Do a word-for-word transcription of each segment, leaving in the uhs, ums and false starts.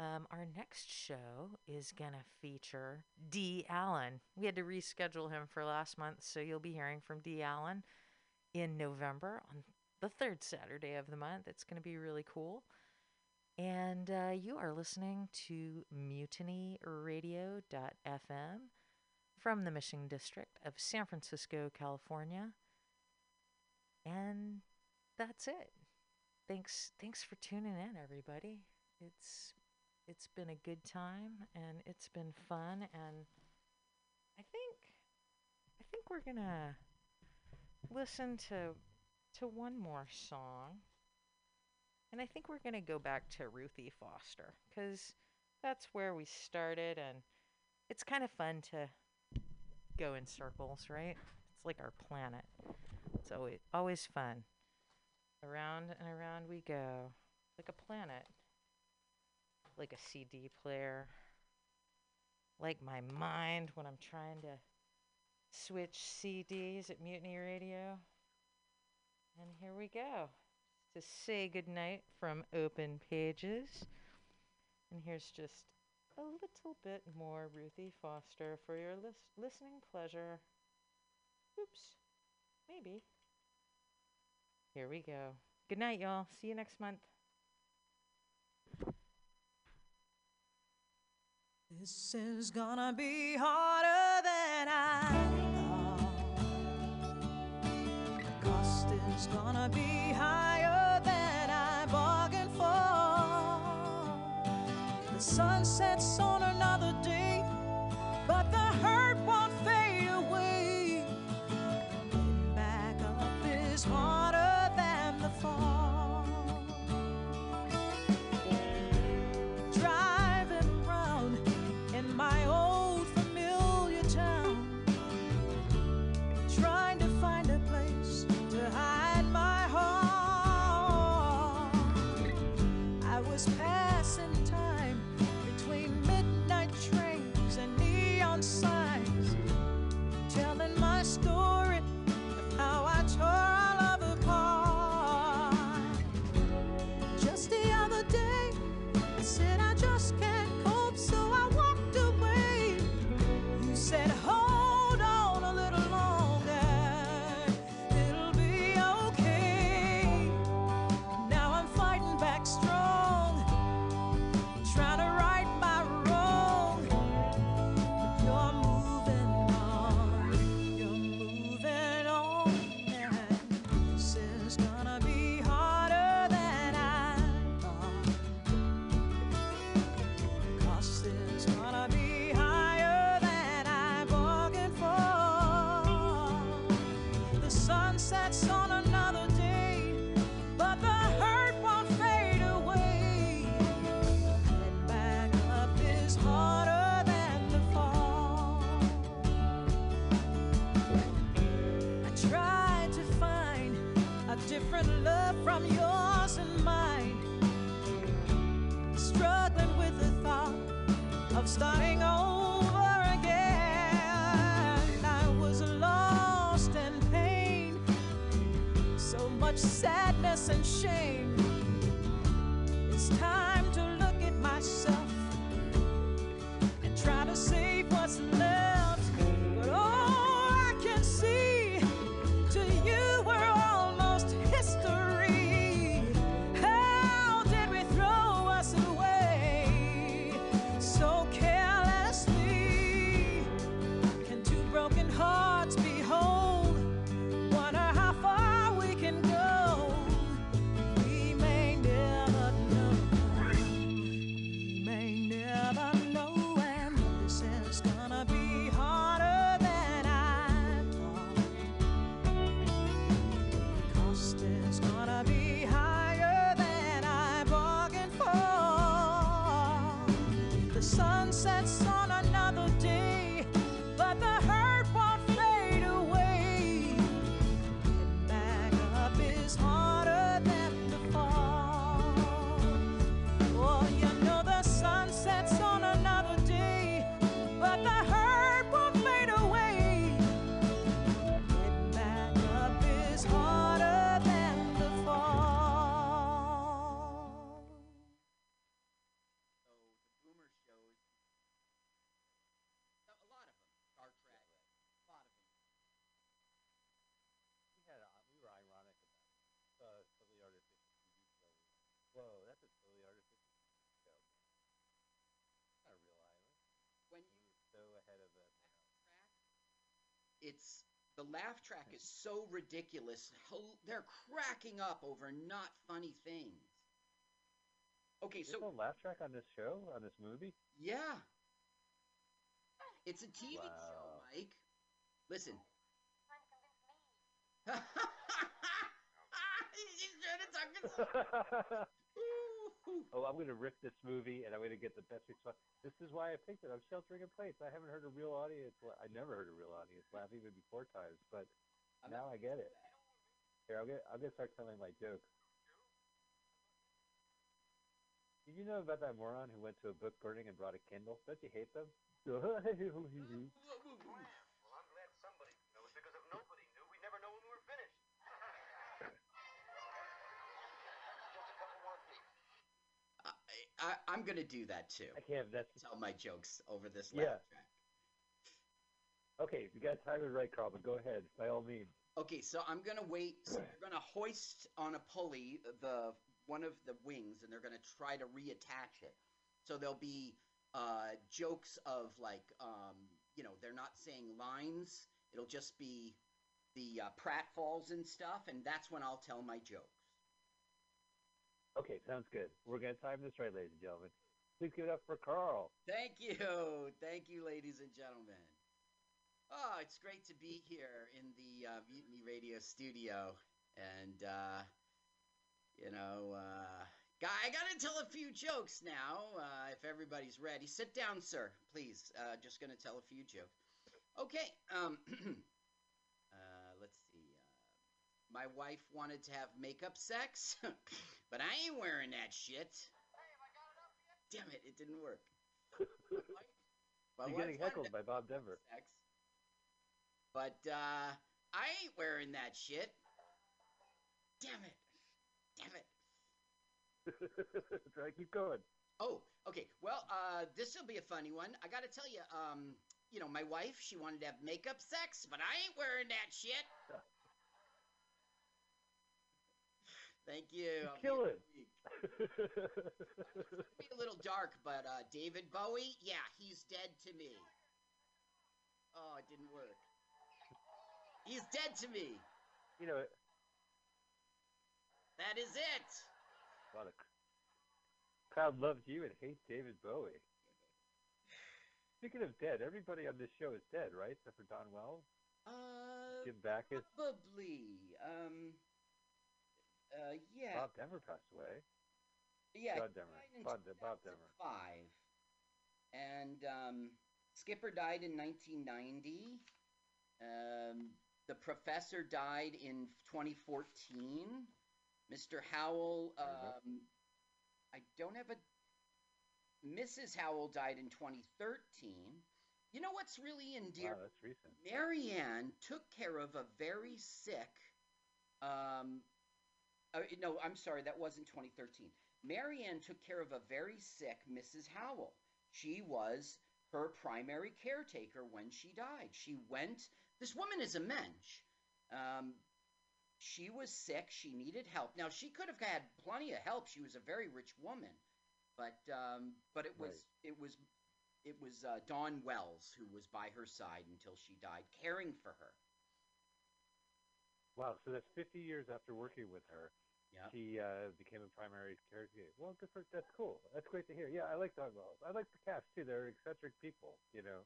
Um, our next show is going to feature D. Allen. We had to reschedule him for last month, so you'll be hearing from D. Allen in November on the third Saturday of the month. It's going to be really cool. And uh, you are listening to Mutiny Radio dot f m from the Mission District of San Francisco, California. And that's it. Thanks, thanks for tuning in, everybody. It's it's been a good time, and it's been fun, and I think I think we're gonna listen to to one more song. And I think we're going to go back to Ruthie Foster, because that's where we started, and it's kind of fun to go in circles, right? It's like our planet. It's always, always fun. Around and around we go, like a planet, like a C D player, like my mind when I'm trying to switch C Ds at Mutiny Radio. And here we go. To say goodnight from Open Pages. And here's just a little bit more Ruthie Foster for your lis- listening pleasure. Oops, maybe. Here we go. Good night, y'all. See you next month. This is gonna be harder than I thought. The cost is gonna be higher. The sun sets on another day, but the hurt won't fade away. Getting back up is harder than the fall. Driving round in my old familiar town, trying to find a place to hide my heart. I was passing time between midnight trains and neon signs, telling my story of how I tore our love apart. Just the other day, I said I just can't cope, so I walked away. You said, hold on a little longer, it'll be okay. Now I'm fighting back strong, trying to right my wrong, but you're moving on, you're moving on, and this is gonna be harder than I thought. Cost is gonna be higher than I bargained for. The sun sets on another day, but the hurt won't fade away. Getting back up is harder than the fall. I tried to find a different love from yours and mine, struggling with the thought of starting over again. I was lost in pain, so much sadness and shame. It's time to look at myself and try to save what's left. But all I can see to you were almost history. How did we throw us away so carelessly? Can two broken hearts be whole? Wonder how far we can go. We may never know. We may never know, and this is gonna be harder than I thought. Cost is gonna be higher than I bargained for. The sun sets on another day, but the hurt won't fade away. Getting back up is harder than the fall. Oh, you know the sun sets on another day, but the hurt won't fade away. Getting back up is harder than the fall. it's the laugh track is so ridiculous. They're cracking up over not funny things. Okay, so there's a laugh track on this show, on this movie? Yeah. It's a T V wow. show, Mike. Listen. He's trying to talk. Oh, I'm going to rip this movie, and I'm going to get the best response. This is why I picked it. I'm sheltering in place. I haven't heard a real audience. La- I never heard a real audience laugh even before times, but I'm now I get it. Here, I'll get. I'm going to start telling my jokes. Did you know about that moron who went to a book burning and brought a Kindle? Don't you hate them? I, I'm going to do that, too. I can't that's tell my jokes over this laugh yeah. track. Okay, if you got time to write, Carl, but go ahead, by all means. Okay, so I'm going to wait. So they're going to hoist on a pulley the one of the wings, and they're going to try to reattach it. So there'll be uh, jokes of, like, um, you know, they're not saying lines. It'll just be the uh, pratfalls and stuff, and that's when I'll tell my jokes. Okay, sounds good. We're going to time this right, ladies and gentlemen. Please give it up for Carl. Thank you. Thank you, ladies and gentlemen. Oh, it's great to be here in the uh, Mutiny Radio studio. And, uh, you know, uh, I got to tell a few jokes now, uh, if everybody's ready. Sit down, sir, please. Uh, just going to tell a few jokes. Okay. Um, uh, let's see. Uh, my wife wanted to have makeup sex. But I ain't wearing that shit. Hey, have I got it up yet? Damn it, it didn't work. You're getting heckled by Bob Denver. Sex. But uh, I ain't wearing that shit. Damn it. Damn it. Try to keep going. Oh, okay. Well, uh, this will be a funny one. I got to tell you, um, you know, my wife, she wanted to have makeup sex, but I ain't wearing that shit. Thank you. Kill it. It's gonna be a little dark, but uh, David Bowie, yeah, he's dead to me. Oh, it didn't work. He's dead to me. You know it. That is it. A lot of crowd loves you and hates David Bowie. Speaking of dead, everybody on this show is dead, right? Except for Don Wells, uh, Jim Backus. Probably. Um. Uh, yeah. Bob Denver passed away. Yeah. Bob Denver. Bob, Bob Denver. Five. And um, Skipper died in nineteen ninety. Um, the Professor died in twenty fourteen. Mister Howell. Um, I don't have a. Missus Howell died in twenty thirteen. You know what's really endearing? Wow, that's recent. Marianne took care of a very sick. Um. Uh, no, I'm sorry, that wasn't twenty thirteen. Marianne took care of a very sick Missus Howell. She was her primary caretaker when she died. She went – this woman is a mensch. Um, she was sick. She needed help. Now, she could have had plenty of help. She was a very rich woman. But um, but it was right. it was, it was uh, Dawn Wells who was by her side until she died, caring for her. Wow, so that's fifty years after working with her. Yep. She uh, became a primary caregiver. Well, good for, that's cool. That's great to hear. Yeah, I like Don Wells. I like the cast, too. They're eccentric people, you know.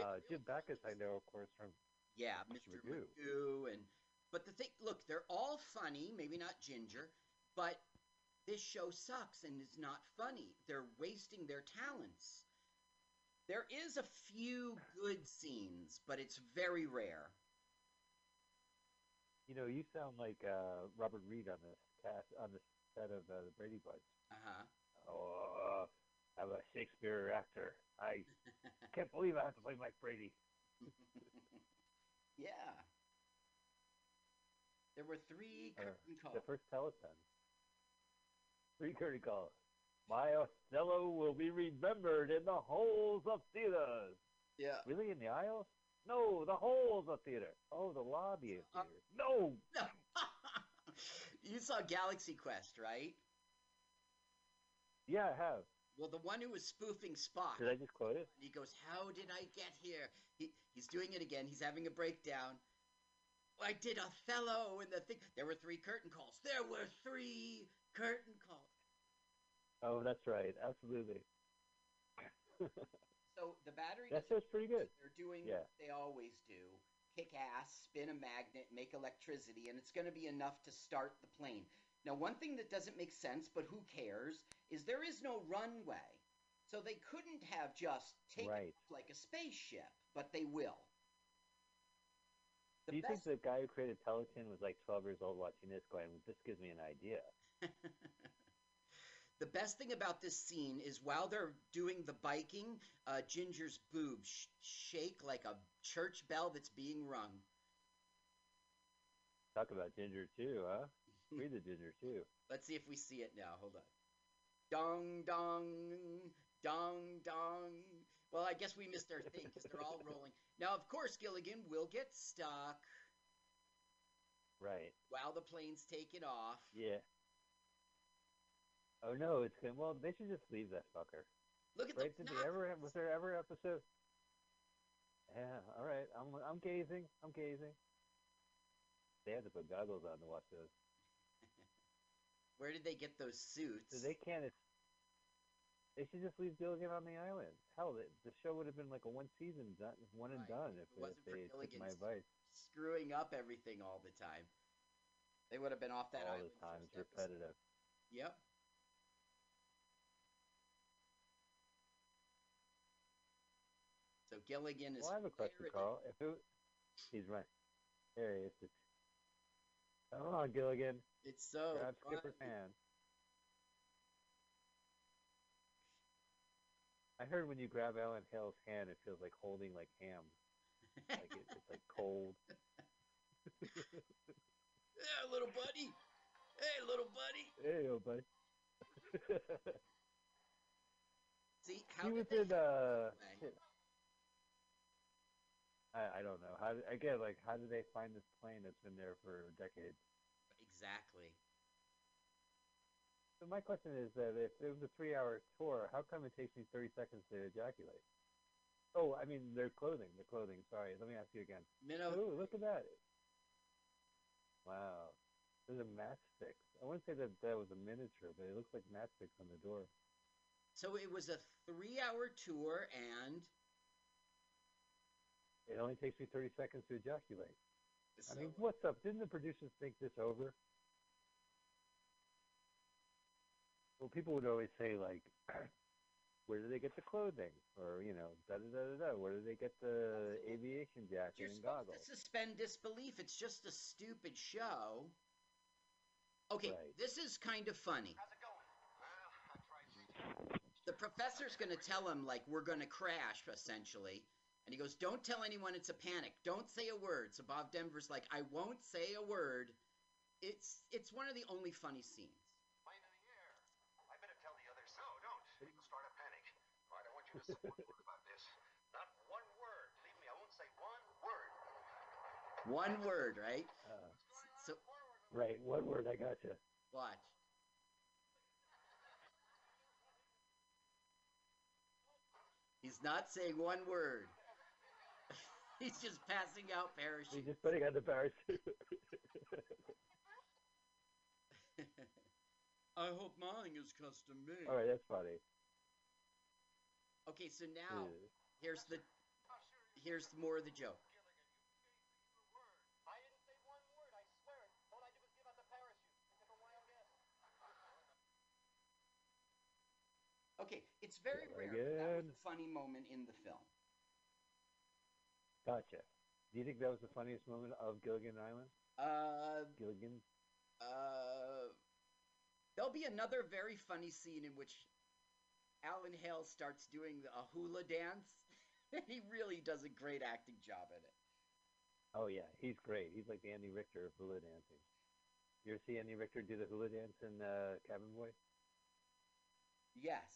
Uh, Jim Backus, I know, of course, from yeah, Mister Magoo. And but the thing, look, they're all funny, maybe not Ginger, but this show sucks and is not funny. They're wasting their talents. There is a few good scenes, but it's very rare. You know, you sound like uh, Robert Reed on this cast, on the set of uh, The Brady Bunch. Uh-huh. Oh, uh, I'm a Shakespeare actor. I can't believe I have to play Mike Brady. Yeah. There were three curtain uh, calls. The first telethon. Three curtain calls. My Othello will be remembered in the halls of theaters. Yeah. Really, in the aisles? No, the whole of the theater. Oh, the lobby of the theater. No! no. You saw Galaxy Quest, right? Yeah, I have. Well, the one who was spoofing Spock. Did I just quote it? He goes, "How did I get here?" He he's doing it again. He's having a breakdown. I did Othello and the thing. There were three curtain calls. There were three curtain calls. Oh, that's right. Absolutely. So the battery. That sounds pretty good. They're doing yeah. what they always do. Kick ass, spin a magnet, make electricity, and it's going to be enough to start the plane. Now, one thing that doesn't make sense, but who cares, is there is no runway. So they couldn't have just taken right. off like a spaceship, but they will. The Do you think the guy who created Pelican was like twelve years old watching this going, this gives me an idea? The best thing about this scene is while they're doing the biking, uh, Ginger's boobs sh- shake like a church bell that's being rung. Talk about Ginger too, huh? Read the Ginger too. Let's see if we see it now. Hold on. Dong, dong, dong, dong. Well, I guess we missed our thing because they're all rolling. Now, of course, Gilligan will get stuck. Right. While the plane's taking off. Yeah. Oh no, it's good. Well, they should just leave that fucker. Look at right? the. Did they ever have, was there ever an episode? Yeah. All right. I'm. I'm gazing. I'm gazing. They had to put goggles on to watch those. Where did they get those suits? So they can't. They should just leave Gilligan on the island. Hell, the, the show would have been like a one season, done, one and right. done. If it wasn't if they for took my advice, screwing up everything all the time, they would have been off that all island. All the time, it's repetitive. Yep. So Gilligan is. Well, I have a question, Carl. If it, he's right. There he is. Come on, Gilligan. It's so God, Skipper's hand. I heard when you grab Alan Hale's hand, it feels like holding like ham. Like it, it's like cold. Yeah, little buddy. Hey, little buddy. Hey, little buddy. See how he was in uh. I, I don't know. How again? Like, how did they find this plane that's been there for decades? Exactly. So my question is that if it was a three-hour tour, how come it takes me thirty seconds to ejaculate? Oh, I mean their clothing. Their clothing. Sorry, let me ask you again. Minnow. Ooh, look at that! Wow, those are matchsticks. I wouldn't say that that was a miniature, but it looks like matchsticks on the door. So it was a three-hour tour, and it only takes me thirty seconds to ejaculate. So I mean, what's up? Didn't the producers think this over? Well, people would always say, like, where do they get the clothing? Or, you know, da-da-da-da-da. Where do they get the Absolutely. aviation jacket You're and goggles? You're supposed to suspend disbelief. It's just a stupid show. Okay, right. This is kind of funny. How's it going? Well, I tried to... The professor's going to tell him, like, we're going to crash, essentially. And he goes, don't tell anyone it's a panic. Don't say a word. So Bob Denver's like, I won't say a word. It's it's one of the only funny scenes. Plane in the air. I better tell the others. No, don't. It'll start a panic. All right, I want you to say one word about this. Not one word. Believe me, I won't say one word. One word, right? Uh, so, right, one word. I gotcha. Watch. He's not saying one word. He's just passing out parachutes. He's just putting out the parachute. I hope mine is custom made. All right, that's funny. Okay, so now yeah. here's the here's more of the joke. I didn't say one word. I swear it. All I did was give out the parachute. Okay, it's very rare. That was a funny moment in the film. Gotcha. Do you think that was the funniest moment of Gilligan's Island? Uh, Gilligan? Uh, there'll be another very funny scene in which Alan Hale starts doing a hula dance. He really does a great acting job in it. Oh, yeah. He's great. He's like the Andy Richter of hula dancing. You ever see Andy Richter do the hula dance in uh, Cabin Boy? Yes.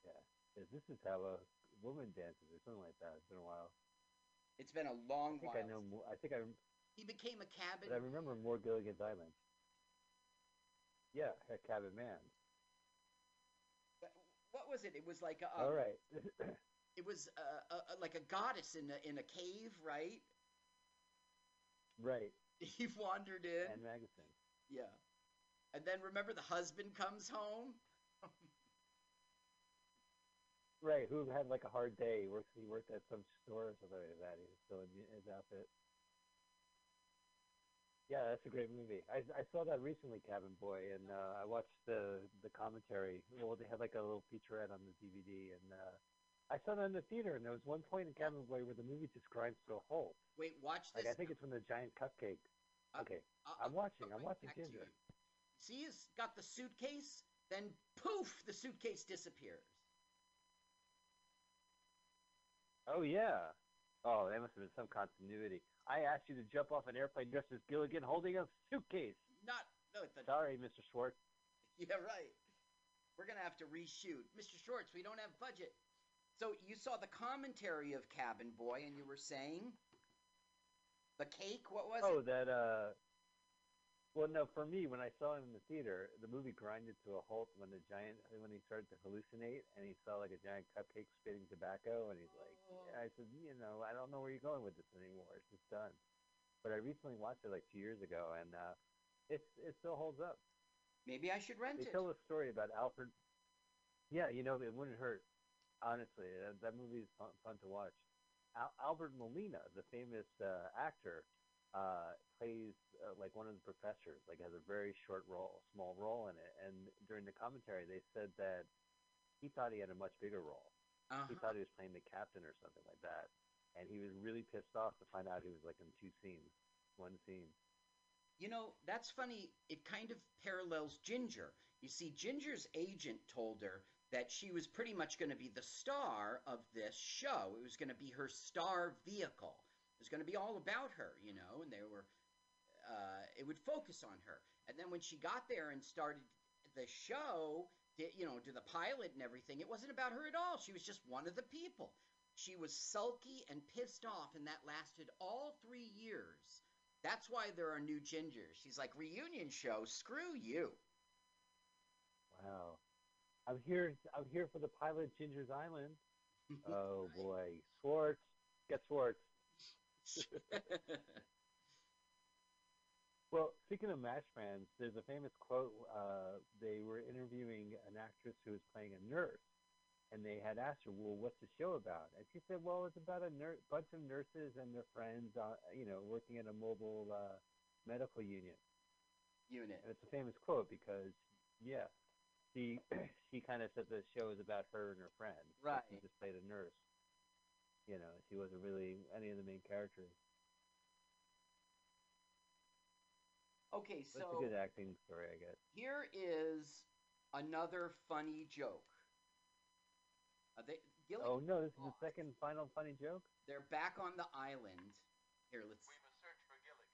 Yeah. This is how a... woman dances or something like that. It's been a while. It's been a long while. I think while. I know more. I think I. He became a cabin. But I remember more Gilligan's Island. Yeah, a cabin man. What was it? It was like a, um, all right. It was uh, a, a, like a goddess in a, in a cave, right? Right. He wandered in. And Magnuson. Yeah. And then remember the husband comes home. Right, who had like a hard day. He worked, he worked at some store or something like that. He was still in his outfit. Yeah, that's a great movie. I I saw that recently, Cabin Boy, and uh, I watched the, the commentary. Well, they had like a little featurette on the D V D, and uh, I saw that in the theater, and there was one point in Cabin Boy where the movie just grinds to a halt. Wait, watch this. Like, I think it's from the giant cupcake. Uh, okay, uh, I'm watching. I'm watching Ginger. See, he's got the suitcase, then poof, the suitcase disappears. Oh, yeah. Oh, that must have been some continuity. I asked you to jump off an airplane dressed as Gilligan holding a suitcase. Not, no, it's a, sorry, Mister Schwartz. Yeah, right. We're going to have to reshoot. Mister Schwartz, we don't have budget. So you saw the commentary of Cabin Boy, and you were saying? The cake, what was oh, it? Oh, that, uh, well, no, for me, when I saw him in the theater, the movie grinded to a halt when the giant, when he started to hallucinate, and he saw, like, a giant cupcake spitting tobacco, and he's like, I said, you know, I don't know where you're going with this anymore. It's just done. But I recently watched it like two years ago, and uh, it it still holds up. Maybe I should rent they it. They tell a story about Alfred. Yeah, you know, it wouldn't hurt. Honestly, that, that movie is fun, fun to watch. Al- Albert Molina, the famous uh, actor, uh, plays uh, like one of the professors. Like has a very short role, small role in it. And during the commentary, they said that he thought he had a much bigger role. Uh-huh. He thought he was playing the captain or something like that, and he was really pissed off to find out he was like in two scenes, one scene. You know, that's funny. It kind of parallels Ginger. You see, Ginger's agent told her that she was pretty much going to be the star of this show. It was going to be her star vehicle. It was going to be all about her, you know, and they were. Uh, it would focus on her. And then when she got there and started the show, you know, to the pilot and everything, it wasn't about her at all. She was just one of the people. She was sulky and pissed off, and that lasted all three years. That's why there are new Gingers. She's like, reunion show, screw you. Wow. I'm here I'm here for the pilot Ginger's Island. Oh, boy. Schwartz. Get Schwartz. Well, speaking of MASH fans, there's a famous quote. Uh, they were interviewing an actress who was playing a nurse, and they had asked her, well, what's the show about? And she said, well, it's about a nur- bunch of nurses and their friends, uh, you know, working at a mobile uh, medical union. Unit. And it's a famous quote because, yeah, she, she kind of said the show is about her and her friend. Right. She just played a nurse. You know, she wasn't really any of the main characters. Okay, so that's a good acting story, I guess. Here is another funny joke. Are they, Gilligan, oh no, this is the second final funny joke? They're back on the island. Here, let's... We must search for Gilligan.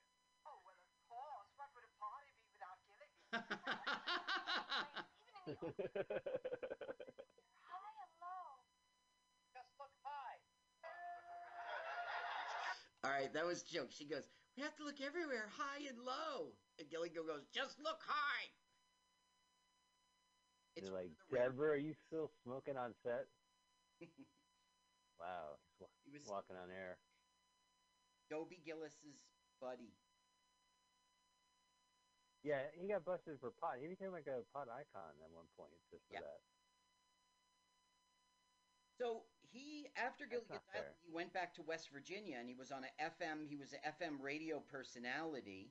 Oh, well, of course. What would a party be without Gilligan? Even in the high or low. Just look high. All right, that was a joke. She goes, we have to look everywhere, high and low. And Gilligan goes, just look high. It's like, Deborah, are you still smoking on set? Wow, he's wa- he was walking on air. Dobie Gillis's buddy. Yeah, he got busted for pot. He became like a pot icon at one point just for yeah. that. So he, after Gilligan's Island, he went back to West Virginia, and he was on a F M. He was an F M radio personality,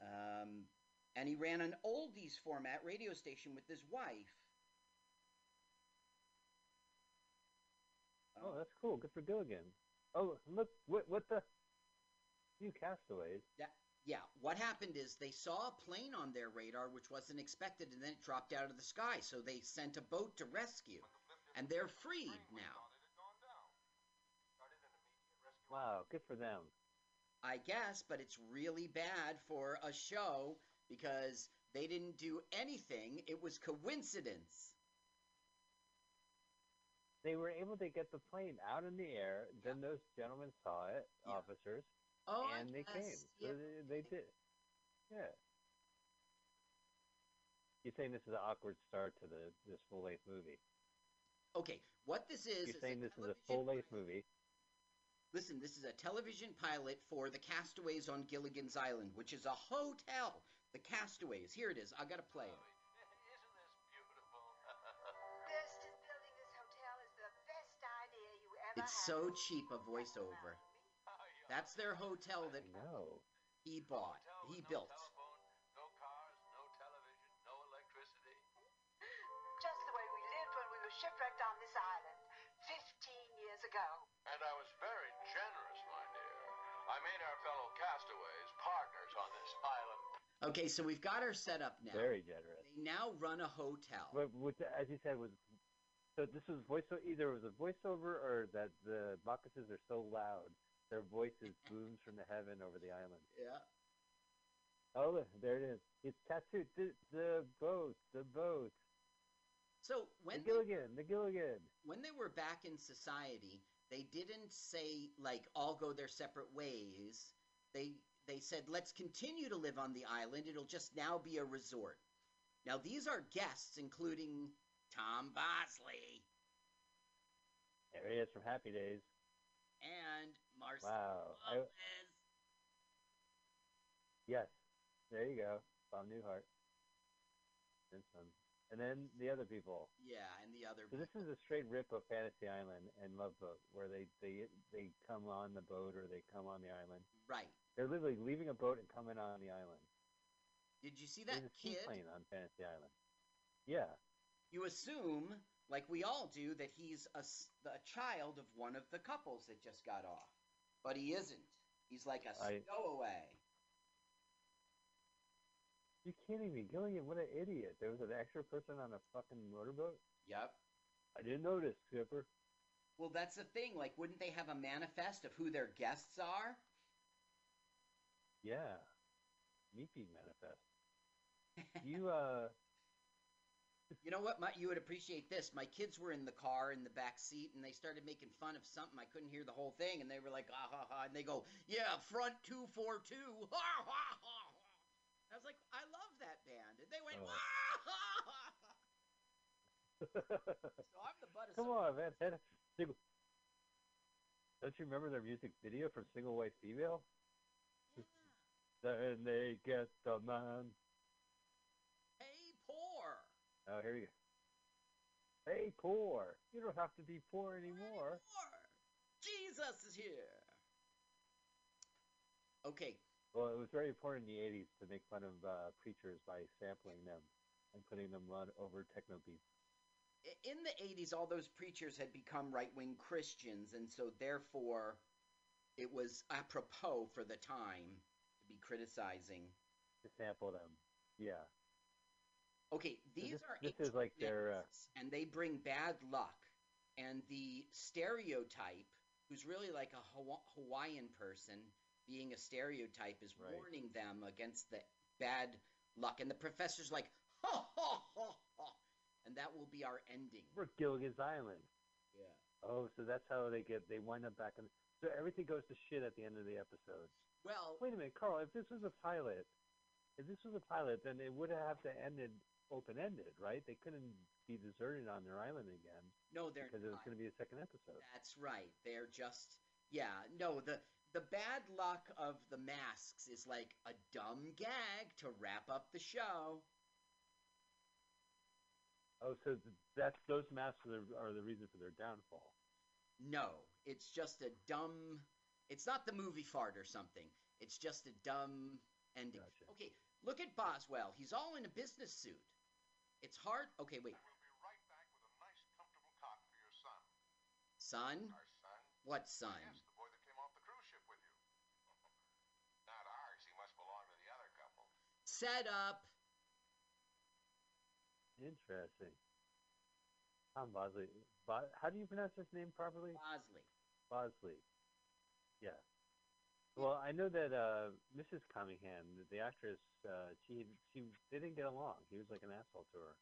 um, and he ran an oldies format radio station with his wife. Oh, that's cool. Good for Gilligan. Oh, look, what, what the? You castaways. That, yeah. What happened is they saw a plane on their radar, which wasn't expected, and then it dropped out of the sky. So they sent a boat to rescue. And they're freed now. Wow, good for them. I guess, but it's really bad for a show because they didn't do anything. It was coincidence. They were able to get the plane out in the air. Yeah. Then those gentlemen saw it, yeah. officers, oh, and I they guess. came. Yeah. So they, they did. Yeah. You're saying this is an awkward start to the this full-length movie. Okay, what this is... You're is saying this is a full-length movie. Listen, this is a television pilot for The Castaways on Gilligan's Island, which is a hotel. The Castaways. Here it is. I've got to play it. It's so cheap a voiceover. That's their hotel that no. he bought. He built. No cars, no television, no electricity. Just the way we lived when we were shipwrecked on this island fifteen years ago. And I was very generous, my dear. I made our fellow castaways partners on this island. Okay, so we've got our setup now. Very generous. They now run a hotel. But with, as you said, was. So this was voiceover. Either it was a voiceover, or that the Bacchuses are so loud, their voices booms from the heaven over the island. Yeah. Oh, look, there it is. It's tattooed. The, the boat, the boat. So when the Gilligan, they, the Gilligan. When they were back in society, they didn't say like all go their separate ways. They they said let's continue to live on the island. It'll just now be a resort. Now these are guests, including Tom Bosley. There he is from Happy Days. And Marcel wow. Lopez. I, yes. There you go. Bob Newhart. And, some, and then the other people. Yeah, and the other so people. This is a straight rip of Fantasy Island and Love Boat, where they, they, they come on the boat or they come on the island. Right. They're literally leaving a boat and coming on the island. Did you see that There's kid? There's a seaplane on Fantasy Island. Yeah. You assume, like we all do, that he's a, a child of one of the couples that just got off. But he isn't. He's like a I, stowaway. You're kidding me. Gilligan, what an idiot. There was an extra person on a fucking motorboat? Yep. I didn't notice, Skipper. Well, that's the thing. Like, wouldn't they have a manifest of who their guests are? Yeah. Meepy manifest. You, uh... You know what? My, you would appreciate this. My kids were in the car in the back seat, and they started making fun of something. I couldn't hear the whole thing, and they were like, ah, ha, ha. And they go, yeah, front two four two. Ha, ha, ha. I was like, I love that band. And they went, oh. ah, ha, ha, ha. So I'm the butt of Come on, man. Single... Don't you remember their music video from Single White Female? Yeah. Then they get the man. Oh, here you go. Hey, poor. You don't have to be poor anymore. Jesus is here. Okay. Well, it was very important in the eighties to make fun of uh, preachers by sampling them and putting them on over techno beats. In the eighties, all those preachers had become right-wing Christians, and so therefore it was apropos for the time to be criticizing. To sample them, yeah. Okay, these this, are this is like their, uh... and they bring bad luck. And the stereotype, who's really like a Haw- Hawaiian person, being a stereotype, is right. warning them against the bad luck. And the professor's like, ha, ha, ha, ha. And that will be our ending. We're Gilligan's Island. Yeah. Oh, so that's how they get, they wind up back in. So everything goes to shit at the end of the episode. Well. Wait a minute, Carl, if this was a pilot, if this was a pilot, then it would have to end in open-ended, right? They couldn't be deserted on their island again. No, they're because not. Because it was going to be a second episode. That's right. They're just, yeah, no, the the bad luck of the masks is like a dumb gag to wrap up the show. Oh, so that's those masks are the, are the reason for their downfall. No, it's just a dumb, it's not the movie fart or something. It's just a dumb ending. Gotcha. Okay, look at Boswell. He's all in a business suit. It's hard. Okay, wait. We'll be right back with a nice, comfortable cot for your son. Son? Our son? What son? Yes, the boy that came off the cruise ship with you. Not ours. He must belong to the other couple. Set up. Interesting. Tom Bosley. Bo- How do you pronounce his name properly? Bosley. Bosley. Yeah. Well, I know that uh, Missus Cunningham, the actress, uh, she she didn't get along. He was like an asshole to her.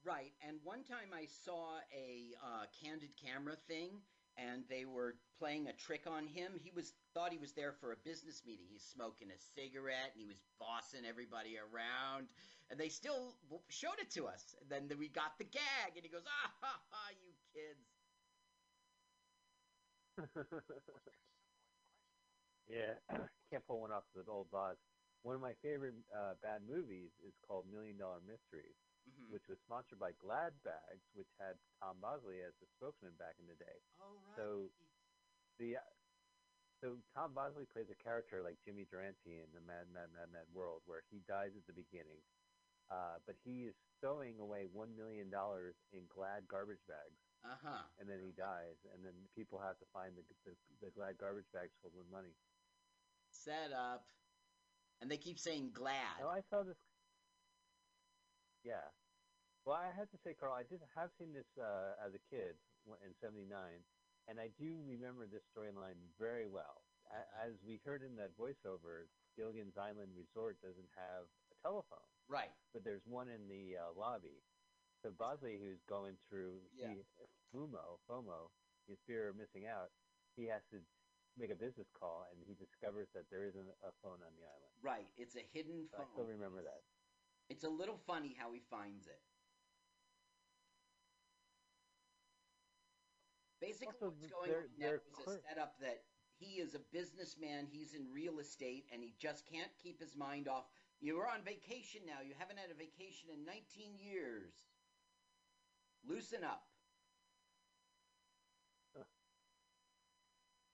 Right, and one time I saw a uh, candid camera thing, and they were playing a trick on him. He was thought he was there for a business meeting. He's smoking a cigarette, and he was bossing everybody around, and they still showed it to us. And then, then we got the gag, and he goes, ah, ha, ha, you kids. Yeah, can't pull one off the old Oz. One of my favorite uh, bad movies is called Million Dollar Mysteries, mm-hmm. which was sponsored by Glad Bags, which had Tom Bosley as the spokesman back in the day. Oh, right. So, the, so Tom Bosley plays a character like Jimmy Durante in The Mad, Mad, Mad, Mad World, where he dies at the beginning, uh, but he is throwing away one million dollars in Glad garbage bags, uh-huh. and then he dies, and then people have to find the, the, the Glad garbage bags filled with money. Set up. And they keep saying Glad. Oh, I saw this. Yeah. Well, I have to say, Carl, I did have seen this uh, as a kid in seventy-nine, and I do remember this storyline very well. As we heard in that voiceover, Gilligan's Island Resort doesn't have a telephone. Right. But there's one in the uh, lobby. So Bosley, who's going through yeah. the FOMO, FOMO, his fear of missing out, he has to make a business call, and he discovers that there isn't a phone on the island. Right. It's a hidden so phone. I still remember that. It's a little funny how he finds it. Basically, also, what's going on now is a setup that he is a businessman, he's in real estate, and he just can't keep his mind off. You're on vacation now. You haven't had a vacation in nineteen years. Loosen up.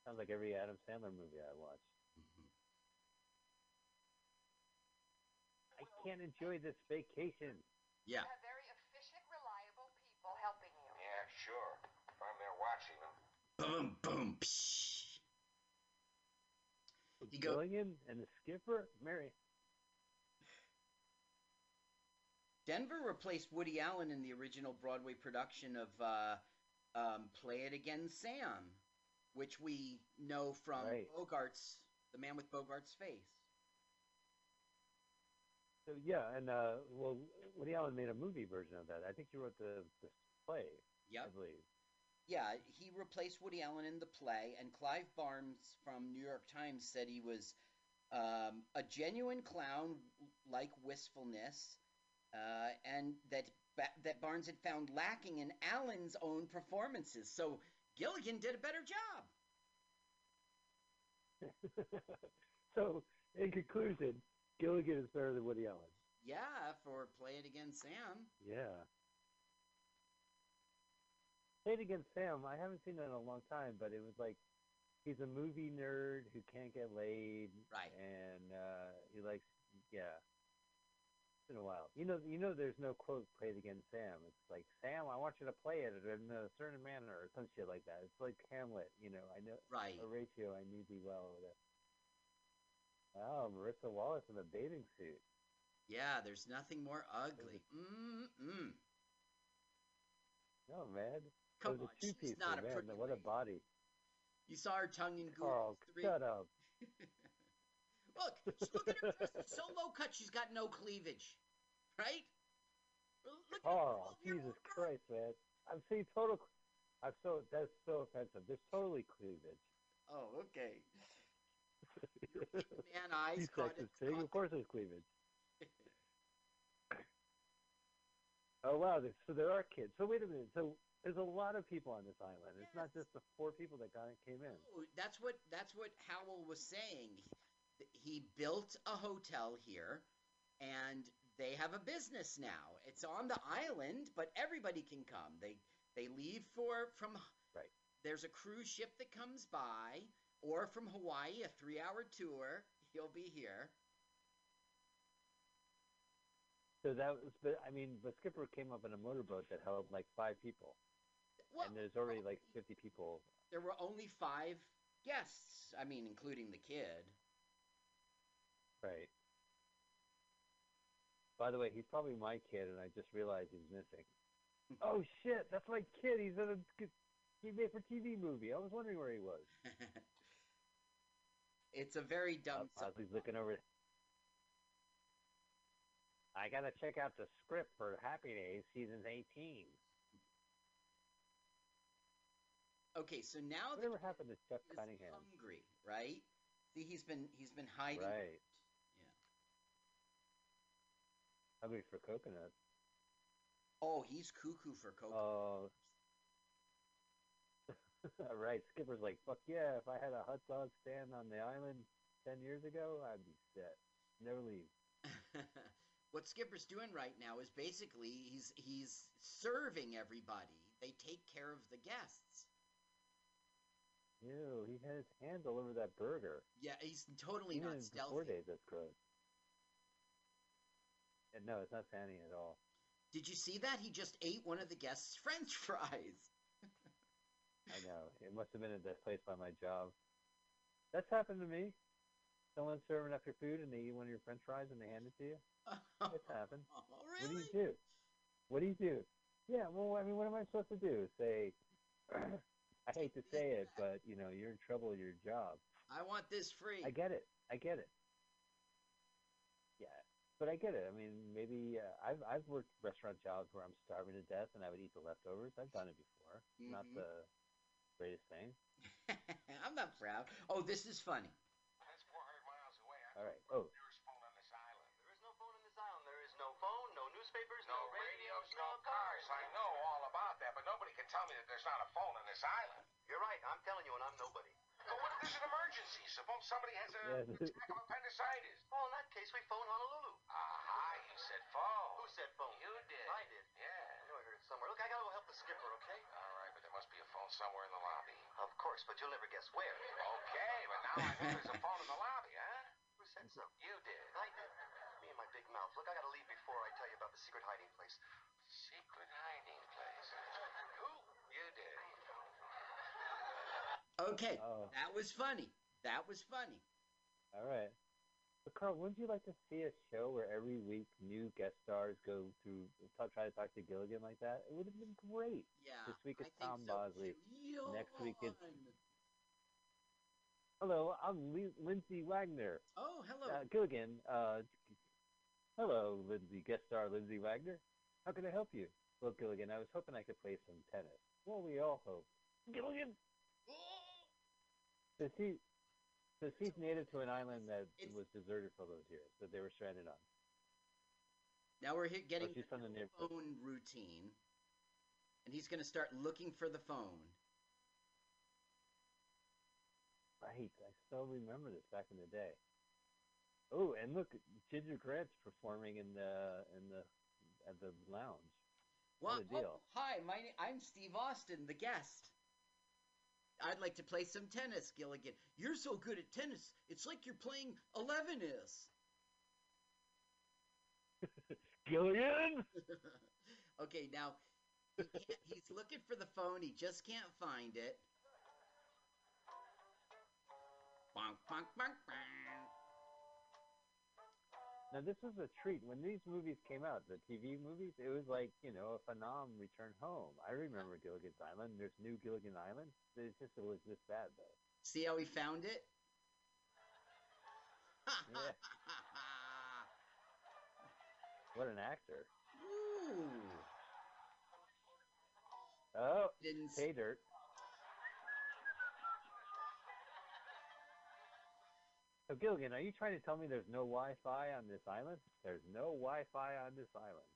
Sounds like every Adam Sandler movie I watch. Mm-hmm. I can't enjoy this vacation. Yeah. You have very efficient, reliable people helping you. Yeah, sure. If I'm there watching them. Boom, boom, psh. You go. Gilligan and the Skipper? Mary. Denver replaced Woody Allen in the original Broadway production of uh, um, Play It Again, Sam. Which we know from right. Bogart's, the man with Bogart's face. So yeah, and uh, well, Woody Allen made a movie version of that. I think he wrote the, the play, yep. I believe. Yeah, he replaced Woody Allen in the play, and Clive Barnes from New York Times said he was um, a genuine clown, like wistfulness, uh, and that ba- that Barnes had found lacking in Allen's own performances. So Gilligan did a better job. So, in conclusion, Gilligan is better than Woody Allen. Yeah, for Play It Again, Sam. Yeah. Play It Again, Sam, I haven't seen that in a long time, but it was like he's a movie nerd who can't get laid. Right. And uh, he likes, yeah. It's been a while. You know, you know, there's no quote, Play It Again, Sam. It's like, Sam, I want you to play it in a certain manner or some shit like that. It's like Hamlet, you know. I know right. Horatio, I knew thee well. Wow, Marissa Wallace in a bathing suit. Yeah, there's nothing more ugly. Mm-mm. No, man. Come on, she's pieces, not a man. Pretty What lady. A body. You saw her tongue in Google. Oh, shut up. Look, look at her dress. It's so low cut, she's got no cleavage. Right? Look oh, at Jesus Christ, man. I've seen total. I've so That's so offensive. There's totally cleavage. Oh, okay. Man, eyes caught it. Thing. Of course there's cleavage. Oh, wow. So there are kids. So wait a minute. So there's a lot of people on this island. Yes. It's not just the four people that got, came in. Oh, that's what, that's what Howell was saying. He built a hotel here, and they have a business now. It's on the island, but everybody can come. They they leave for from right. There's a cruise ship that comes by, or from Hawaii, a three-hour tour. He'll be here. So that was, but I mean, the Skipper came up in a motorboat that held like five people, well, and there's already like fifty people. There were only five guests. I mean, including the kid. Right. By the way, he's probably my kid, and I just realized he's missing. Oh, shit, that's my kid. He's in a he made for T V movie. I was wondering where he was. It's a very dumb uh, song. He's looking over. I got to check out the script for Happy Days, season eighteen. Okay, so now whatever the happened to Chuck Cunningham? Hungry, right? See, he's been he's been hiding. Right. Yeah. Hungry for coconut. Oh, he's cuckoo for coconut. Oh. Right. Skipper's like, fuck yeah! If I had a hot dog stand on the island ten years ago, I'd be set. Never leave. What Skipper's doing right now is basically he's he's serving everybody. They take care of the guests. Ew, he had his hand all over that burger. Yeah, he's totally Even not stealthy. Four days, that's gross. And no, it's not fanny at all. Did you see that? He just ate one of the guests' French fries. I know. It must have been at that place by my job. That's happened to me. Someone's serving up your food and they eat one of your French fries and they hand it to you. Oh, it's happened. Oh, really? What do you do? What do you do? Yeah, well, I mean, what am I supposed to do? Say, I hate to say it, but, you know, you're in trouble at your job. I want this free. I get it. I get it. Yeah, but I get it. I mean, maybe uh, I've I've worked restaurant jobs where I'm starving to death and I would eat the leftovers. I've done it before. Mm-hmm. Not the greatest thing. I'm not proud. Oh, this is funny. That's four hundred miles away. I All right. Oh. Tell me that there's not a phone on this island. You're right. I'm telling you, and I'm nobody. But what if there's an emergency? Suppose somebody has a attack of appendicitis. Oh, in that case, we phone Honolulu. Aha, you said phone. Who said phone? You did. I did. Yeah. I knew I heard it somewhere. Look, I gotta go help the skipper, okay? All right, but there must be a phone somewhere in the lobby. Of course, but you'll never guess where. Okay, but now I know there's a phone in the lobby, huh? Who said so? You did. I did. Me and my big mouth. Look, I gotta leave before I tell you about the secret hiding place. Secret hiding place. Okay, oh. That was funny. That was funny. All right. But Carl, wouldn't you like to see a show where every week new guest stars go through, talk, try to talk to Gilligan like that? It would have been great. Yeah. This week it's I Tom so. Bosley. Yo Next on. week it's. Hello, I'm Le- Lindsay Wagner. Oh, hello. Uh, Gilligan. Uh, hello, Lindsay. Guest star Lindsay Wagner. How can I help you? Well, Gilligan, I was hoping I could play some tennis. Well, we all hope. Gilligan. Since, he, since he's native to an island that it's, was deserted for those years, that they were stranded on. Now we're here getting so the the phone routine, and he's going to start looking for the phone. Right, I still remember this back in the day. Oh, and look, Ginger Grant's performing in the in the at the lounge. Well, what a deal. Oh, hi, my I'm Steve Austin, the guest. I'd like to play some tennis, Gilligan. You're so good at tennis. It's like you're playing eleven-is. Gilligan? Okay, now, he he's looking for the phone. He just can't find it. Bonk, bonk, bonk, bonk. Now, this was a treat. When these movies came out, the T V movies, it was like, you know, a phenom return home. I remember Gilligan's Island. There's New Gilligan's Island. It's just, it was just bad, though. See how he found it? Yeah. What an actor. Ooh. Oh, Didn't pay dirt. So, Gilligan, are you trying to tell me there's no Wi-Fi on this island? There's no Wi-Fi on this island.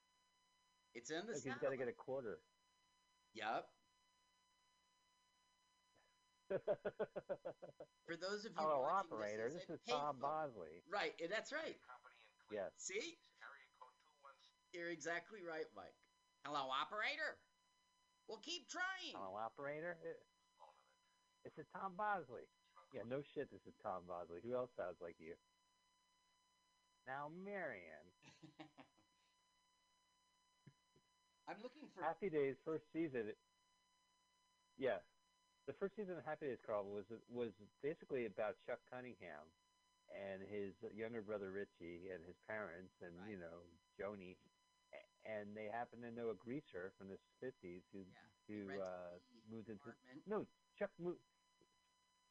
It's in the Look, he's got to get a quarter. Yup. For those of you Hello, watching operator. This, this is Tom Bosley. Right, that's right. Yeah. See? You're exactly right, Mike. Hello, operator. We'll keep trying. Hello, operator. It's a Tom Bosley. Yeah, no shit, this is Tom Bosley. Who else sounds like you? Now, Marianne. I'm looking for Happy Days first season. Yeah. The first season of Happy Days, Carl, was was basically about Chuck Cunningham and his younger brother Richie and his parents and, right. you know, Joni. And they happened to know a greaser from the fifties who, yeah. who uh, moved into – no, Chuck moved –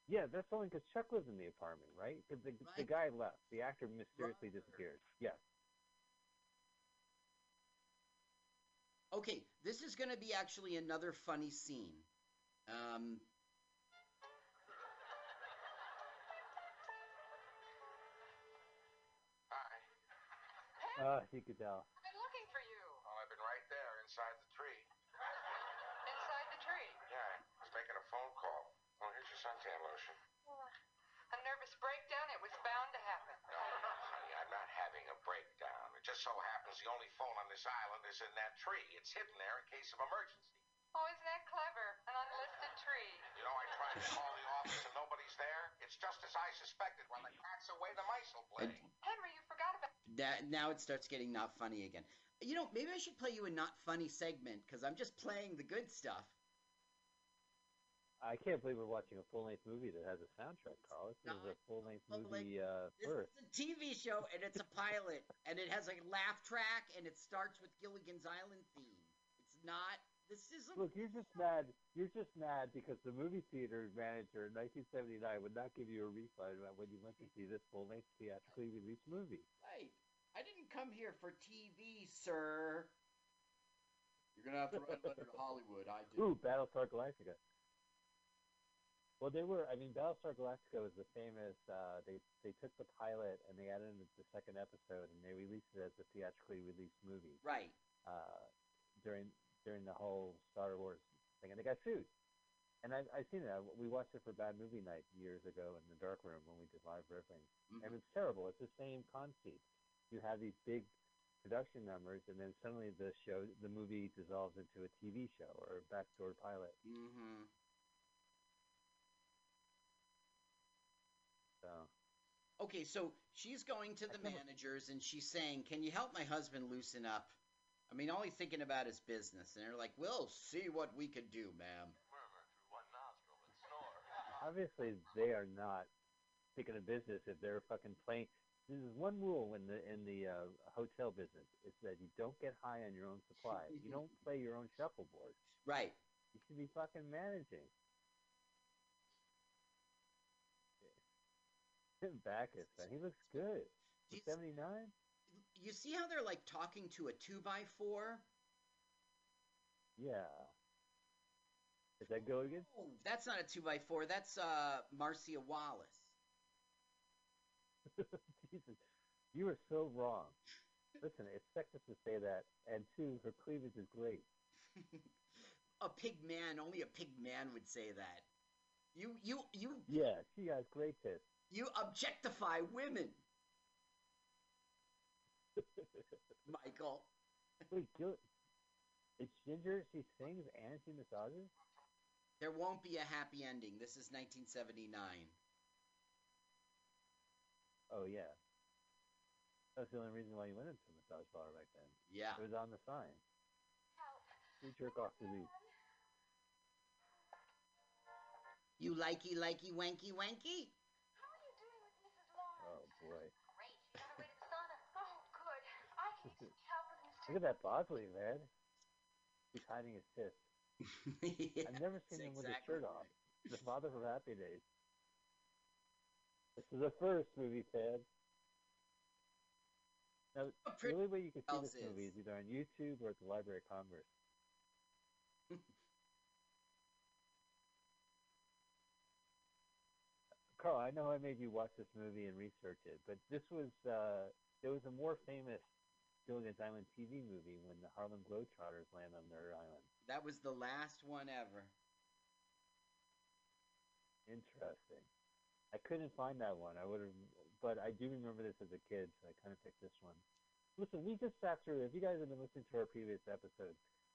yeah, that's only because Chuck lives in the apartment, right? Because the, right. the guy left. The actor mysteriously Robert. disappeared. Yes. Okay, this is going to be actually another funny scene. Um, Uh, you could tell. I've been looking for you. Well, I've been right there inside the tree. Inside the tree? Yeah, I was making a phone call. Well, here's your suntan lotion. A nervous breakdown? It was bound to happen. No, honey, I'm not having a breakdown. It just so happens the only phone on this island is in that tree. It's hidden there in case of emergency. Oh, isn't that clever? An unlisted tree. You know, I tried to call the office and nobody's there. It's just as I suspected. When the cat's away, the mice will play. And Henry, you forgot about that. Now it starts getting not funny again. You know, maybe I should play you a not funny segment, because I'm just playing the good stuff. I can't believe we're watching a full-length movie that has a soundtrack, Carl. This no, is a full-length movie uh, this first. It's a T V show, and it's a pilot, and it has a laugh track, and it starts with Gilligan's Island theme. It's not... This is a... Look, you're just mad. You're just mad because the movie theater manager in nineteen seventy-nine would not give you a refund about when you went to see this full-length theatrically released movie. Right. I didn't come here for T V, sir. You're going to have to write a letter to Hollywood. I do. Ooh, Battlestar Galactica. Well, they were, I mean, Battlestar Galactica was the famous, uh, they, they took the pilot and they added it to the second episode and they released it as a theatrically released movie. Right. Uh, during during the whole Star Wars thing, and they got sued. And I, I've seen it. We watched it for Bad Movie Night years ago in the dark room when we did live riffing. Mm-hmm. And it's terrible. It's the same concept. You have these big production numbers, and then suddenly the show, the movie dissolves into a T V show or a backdoor pilot. Mm-hmm. So. Okay, so she's going to the managers, and she's saying, can you help my husband loosen up? I mean, all he's thinking about is business. And they're like, we'll see what we can do, ma'am. Obviously, they are not thinking of business if they're fucking playing. This is one rule in the in the uh, hotel business. It's that you don't get high on your own supply. You don't play your own shuffleboard. Right. You should be fucking managing. Backus, man. He looks good. seventy-nine? You see how they're like talking to a two by four? Yeah. Is that Gilligan? Oh, that's not a two by four. That's uh, Marcia Wallace. Jesus, you are so wrong. Listen, it's sexist to say that. And two, her cleavage is great. A pig man, only a pig man would say that. You, you, you. Yeah, she has great tits. You objectify women. Michael. Wait, Gil- it's Ginger, she sings and she massages? There won't be a happy ending. This is nineteen seventy-nine. Oh, yeah. That's the only reason why you went into the massage bar back then. Yeah. It was on the sign. You jerk off to leave. You likey, likey, wanky, wanky? Oh, boy. Great. You got away to the sauna. Oh, good. I can use some help with Mister Look at that Bosley, man. He's hiding his tits. Yes, I've never seen him exactly with his shirt off. The father from Happy Days. This is the first movie, fan. Now, the only way you can see this movie is either on YouTube or at the Library of Congress. Carl, I know I made you watch this movie and research it, but this was, uh, there was a more famous Gilligan's Island T V movie when the Harlem Globetrotters land on their island. That was the last one ever. Interesting. I couldn't find that one. I would have, but I do remember this as a kid, so I kind of picked this one. Listen, we just sat through, if you guys have been listening to our previous episode,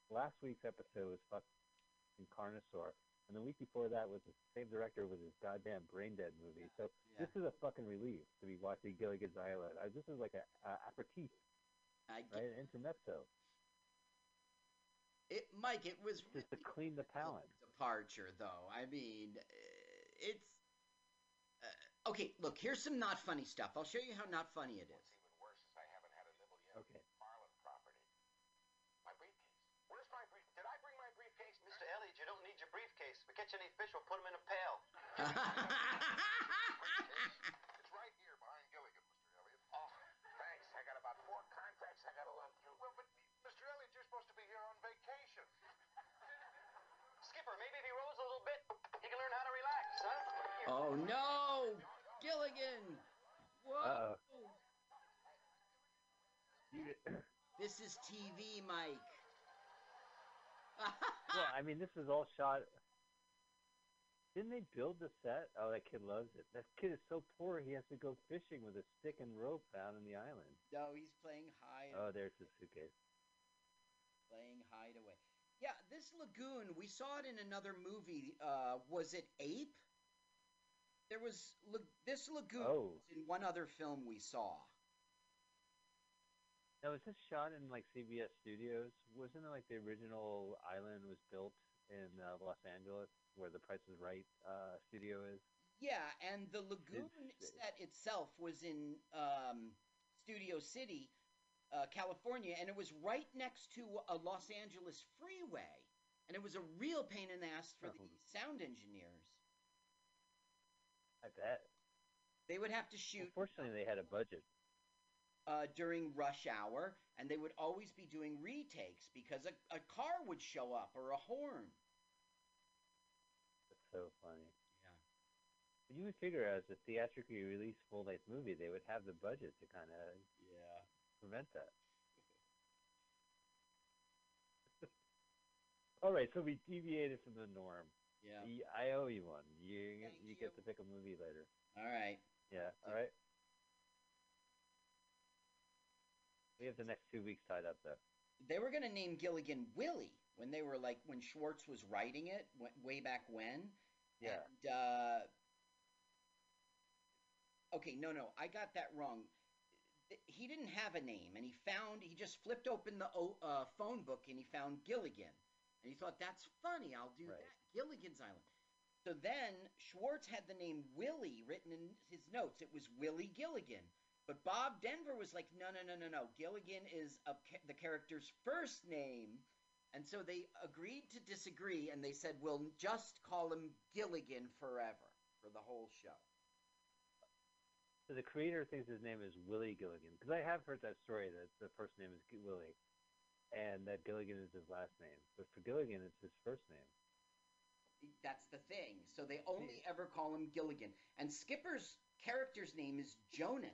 last week's episode was fucking Carnosaur. And the week before that was the same director with his goddamn brain dead movie. Yeah, so yeah. This is a fucking relief to be watching Gilligan's Island. I, this is like an aperitif, I get right? An intermezzo. It, Mike, it was just really to clean the palate. Departure, though. I mean, it's uh, okay. Look, here's some not funny stuff. I'll show you how not funny it is. What's even worse is I haven't had a nibble yet. Okay. You don't need your briefcase. We catch any fish, we'll put them in a pail. It's right here behind Gilligan, Mister Elliott. Oh, thanks. I got about four contacts I got to run through. Well, but Mister Elliott, you're supposed to be here on vacation. Skipper, maybe if he rolls a little bit, he can learn how to relax, huh? Here. Oh, no! Gilligan! Whoa! Uh-oh. This is T V, Mike. Well, I mean, this is all shot. Didn't they build the set? Oh, that kid loves it. That kid is so poor, he has to go fishing with a stick and rope out on the island. No, he's playing hide. Oh, there's the suitcase. Playing hideaway. Yeah, this lagoon, we saw it in another movie. Uh, was it Ape? There was la- this lagoon oh. was in one other film we saw. Now, is this shot in, like, C B S Studios? Wasn't it, like, the original island was built in uh, Los Angeles, where the Price is Right uh, studio is? Yeah, and the lagoon it's, set itself was in um, Studio City, uh, California, and it was right next to a Los Angeles freeway. And it was a real pain in the ass for the sound engineers. I bet. They would have to shoot. Unfortunately, they had a budget. Uh, during rush hour, and they would always be doing retakes because a, a car would show up or a horn. That's so funny. Yeah. You would figure as a theatrically released full-length movie, they would have the budget to kind of yeah prevent that. All right, so we deviated from the norm. Yeah. The, I owe you one. You Thank you get you. to pick a movie later. All right. Yeah. All right. We have the next two weeks tied up, though. They were going to name Gilligan Willie when they were like when Schwartz was writing it w- way back when. Yeah. And, uh, okay, no, no, I got that wrong. He didn't have a name, and he found he just flipped open the uh, phone book and he found Gilligan, and he thought that's funny. I'll do right. that. Gilligan's Island. So then Schwartz had the name Willie written in his notes. It was Willie Gilligan. But Bob Denver was like, no, no, no, no, no. Gilligan is a, the character's first name. And so they agreed to disagree, and they said, we'll just call him Gilligan forever for the whole show. So the creator thinks his name is Willie Gilligan. Because I have heard that story that the first name is Willie, and that Gilligan is his last name. But for Gilligan, it's his first name. That's the thing. So they only ever call him Gilligan. And Skipper's character's name is Jonas.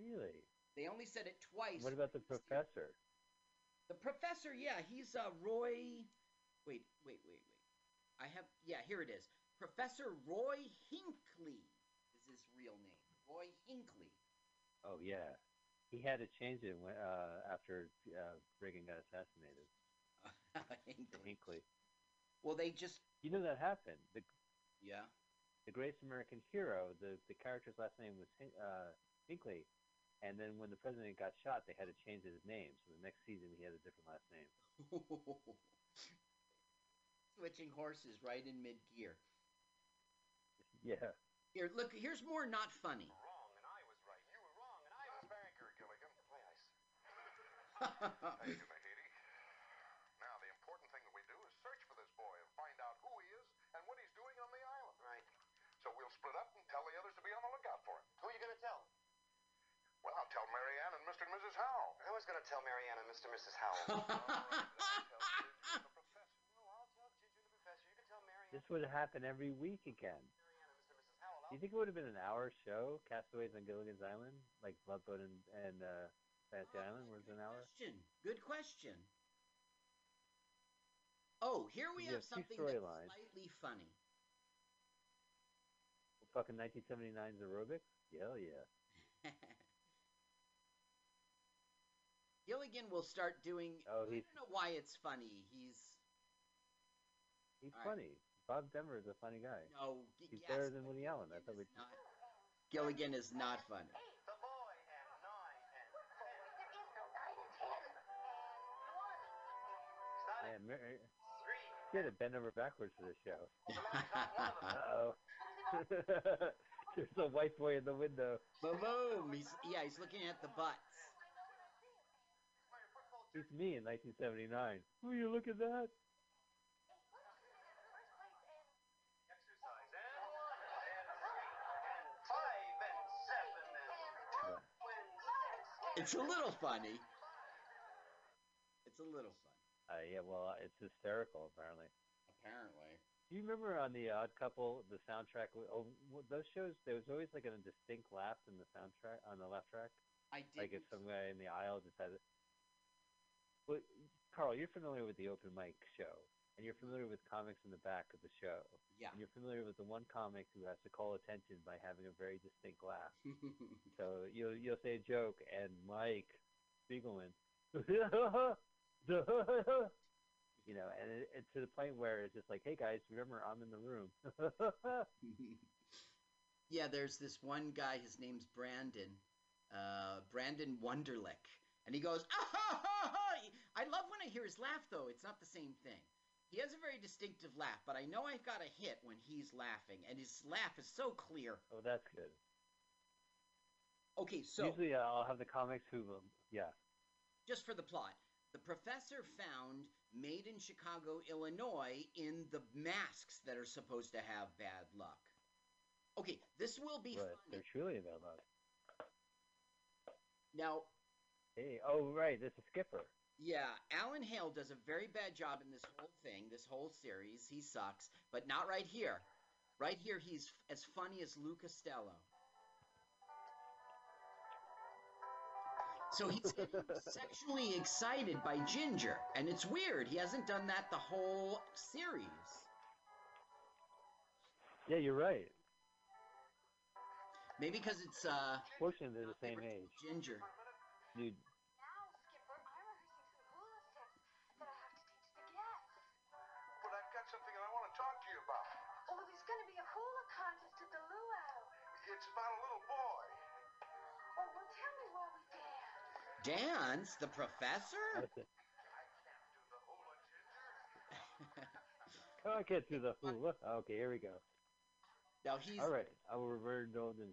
Really? They only said it twice. What about the professor? The professor, yeah, he's uh, Roy. Wait, wait, wait, wait. I have, yeah, here it is. Professor Roy Hinckley is his real name. Roy Hinckley. Oh yeah, he had to change it when, uh, after uh, Reagan got assassinated. Hinckley. Hinckley. Well, they just. You know that happened. The, yeah. The Greatest American Hero. The the character's last name was uh, Hinckley. And then when the president got shot, they had to change his name. So the next season, he had a different last name. Switching horses right in mid-gear. Yeah. Here, look, here's more not funny. You were wrong, and I was right. You were wrong, and I was very good, Gilligan. Play nice. Thank you, Mahidi. Now, the important thing that we do is search for this boy and find out who he is and what he's doing on the island. Right. So we'll split up and tell the others to be on the lookout for him. Who are you going to tell? Well, I'll tell Marianne and Mister and Missus Howell. I was going to tell Marianne and Mister and Missus Howell. This would happen every week again. Do you think it would have been an hour show, Castaways on Gilligan's Island, like Bloodboat and, and uh, Fantasy oh, Island was an hour? Question. Good question. Oh, here we have, have something that's lines. slightly funny. Well, fucking nineteen seventy-nine's aerobics? Hell yeah. Gilligan will start doing. Oh, I don't know why it's funny. He's he's right. funny. Bob Denver is a funny guy. No, g- he's yes, better than Woody Allen. I thought we. Gilligan is not funny. The boy and nine and ten. There is no nine and ten. One. And Mary. Three. She had to bend over backwards for this show. Uh oh. There's a white boy in the window. Boom! He's yeah, he's looking at the butts. It's me in nineteen seventy-nine. Will you look at that? Exercise and one and three and five and seven and two and six. It's a little funny. It's a little funny. Uh, yeah, well, it's hysterical apparently. Apparently. Do you remember on The Odd Couple, the soundtrack? Oh, those shows, there was always like a distinct laugh in the soundtrack on the laugh track. I did. Like it's some guy in the aisle just has it. Well, Carl, you're familiar with the open mic show, and you're familiar with comics in the back of the show. Yeah. And you're familiar with the one comic who has to call attention by having a very distinct laugh. So you'll you'll say a joke, and Mike Spiegelman, you know, and it, it's to the point where it's just like, hey guys, remember I'm in the room. Yeah, there's this one guy. His name's Brandon, uh, Brandon Wunderlich, and he goes, I love when I hear his laugh, though. It's not the same thing. He has a very distinctive laugh, but I know I've got a hit when he's laughing, and his laugh is so clear. Oh, that's good. Okay, so... Usually uh, I'll have the comics who... Um, yeah. Just for the plot. The professor found, made in Chicago, Illinois, in the masks that are supposed to have bad luck. Okay, this will be right. Funny. They're truly about luck. Now... Hey, oh, right, this is Skipper. Yeah, Alan Hale does a very bad job in this whole thing, this whole series. He sucks, but not right here. Right here, he's f- as funny as Lou Costello. So he's sexually excited by Ginger, and it's weird. He hasn't done that the whole series. Yeah, you're right. Maybe because it's, uh... Fortunately, they're the same age. Ginger. Dude. Dance? The professor? I can't do the hula. Okay, here we go. Now he's... All right, I will revert golden.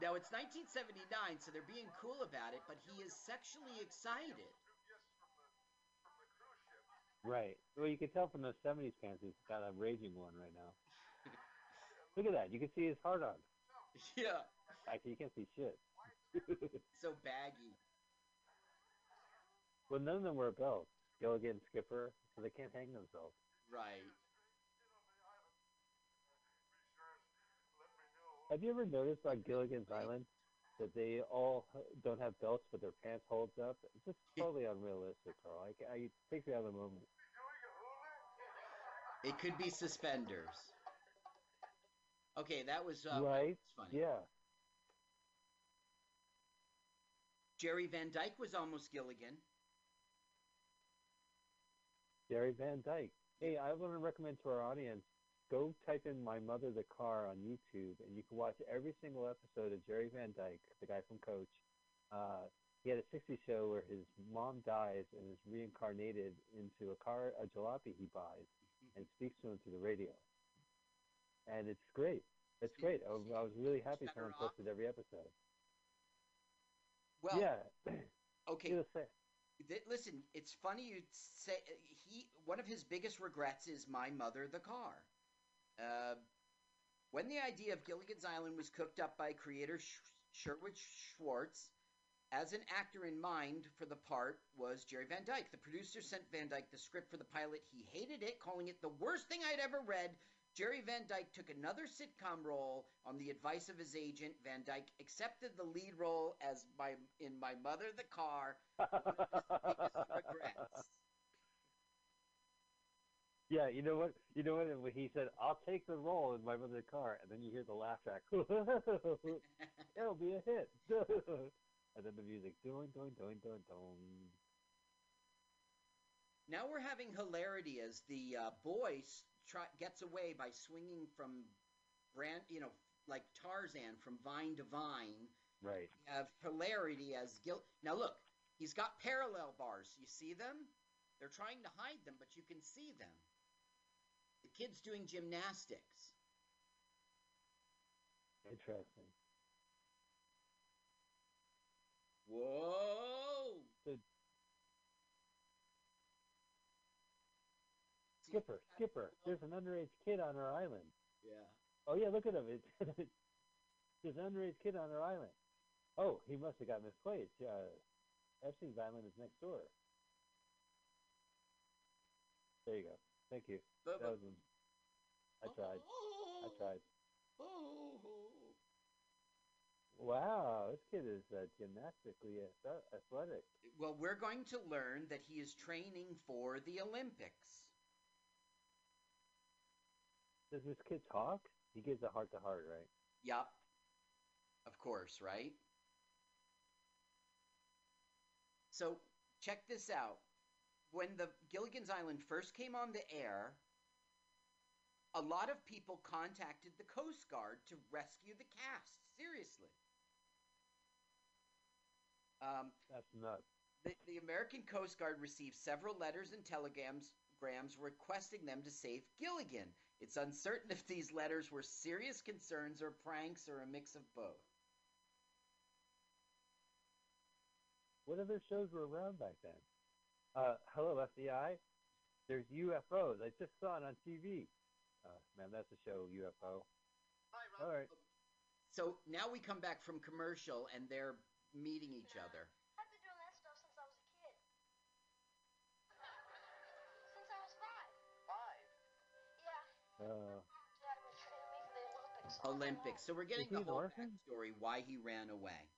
Now it's nineteen seventy-nine, so they're being cool about it, but he is sexually excited. Right. Well, you can tell from those seventies pants he's got a raging one right now. Look at that. You can see his heart on. Yeah. Actually, you can't see shit. So baggy. Well, none of them wear belts. Gilligan, Skipper, so they can't hang themselves. Right. Have you ever noticed on Gilligan's Island that they all don't have belts, but their pants holds up? It's just totally unrealistic, Carl. I, I think we have a moment. It could be suspenders. Okay, that was uh, right. That was funny. Yeah. Jerry Van Dyke was almost Gilligan. Jerry Van Dyke. Hey, I want to recommend to our audience, go type in My Mother the Car on YouTube, and you can watch every single episode of Jerry Van Dyke, the guy from Coach. Uh, he had a sixties show where his mom dies and is reincarnated into a car, a jalopy he buys, and speaks to him through the radio. And it's great. It's great. I, I was really happy someone posted every episode. Well, yeah. Okay. Th- listen, it's funny you say uh, he. One of his biggest regrets is My Mother the Car. Uh, when the idea of Gilligan's Island was cooked up by creator Sh- Sherwood Schwartz, as an actor in mind for the part was Jerry Van Dyke. The producer sent Van Dyke the script for the pilot. He hated it, calling it the worst thing I'd ever read. Jerry Van Dyke took another sitcom role on the advice of his agent. Van Dyke accepted the lead role as my in My Mother the Car. Regrets. Yeah, you know what? You know what? When he said, "I'll take the role in My Mother the Car," and then you hear the laugh track. It'll be a hit. And then the music, doing, doing, doing, doing, doing. Now we're having hilarity as the uh, boys. Try, gets away by swinging from, brand, you know, like Tarzan from vine to vine. Right. We have hilarity as guilt. Now look, he's got parallel bars. You see them? They're trying to hide them, but you can see them. The kid's doing gymnastics. Interesting. Whoa! The- Skipper, Skipper, there's an underage kid on our island. Yeah. Oh, yeah, look at him. It's there's an underage kid on our island. Oh, he must have got misplaced. Uh, Epstein's Island is next door. There you go. Thank you. That was, I tried. I tried. Wow, this kid is uh, gymnastically athletic. Well, we're going to learn that he is training for the Olympics. Does this kid talk? He gives a heart-to-heart, right? Yep. Of course, right? So, check this out. When the Gilligan's Island first came on the air, a lot of people contacted the Coast Guard to rescue the cast. Seriously. Um, That's nuts. The, the American Coast Guard received several letters and telegrams grams requesting them to save Gilligan. It's uncertain if these letters were serious concerns or pranks or a mix of both. What other shows were around back then? Uh, hello, F B I. There's U F Os. I just saw it on T V. Uh, man, that's a show, U F O. Hi, Rob. All right. So now we come back from commercial, and they're meeting each nah, other. I've been doing that stuff since I was a kid. Since I was five. Five? Yeah. Uh, Dad was training me for the Olympics. Olympics. So we're getting the whole backstory why he ran away.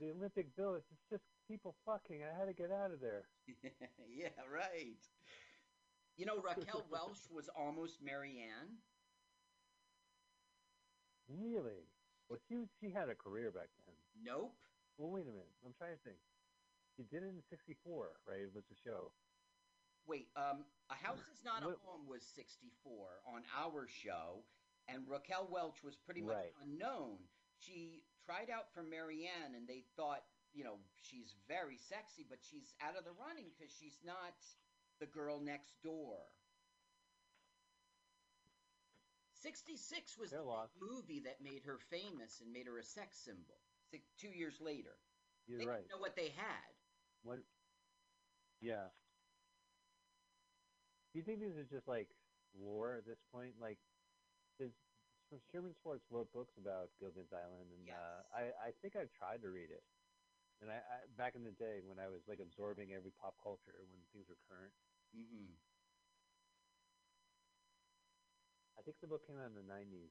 The Olympic Village, it's just people fucking. I had to get out of there. Yeah, right. You know, Raquel Welch was almost Marianne. Really? Well, she, she had a career back then. Nope. Well, wait a minute. I'm trying to think. She did it in sixty-four, right? It was a show. Wait, um, A House Is Not what? a Home was sixty-four on our show, and Raquel Welch was pretty much right. unknown. She tried out for Marianne, and they thought, you know, she's very sexy, but she's out of the running because she's not – the girl next door. sixty-six was They're the lost. movie that made her famous and made her a sex symbol. Six, two years later. You're they right. didn't know what they had. What? Yeah. Do you think these are just like lore at this point? Like, Sherwood Schwartz wrote books about Gilligan's Island, and yes. uh, I, I think I've tried to read it. And I, I back in the day when I was like absorbing every pop culture when things were current. Mm-hmm. I think the book came out in the nineties.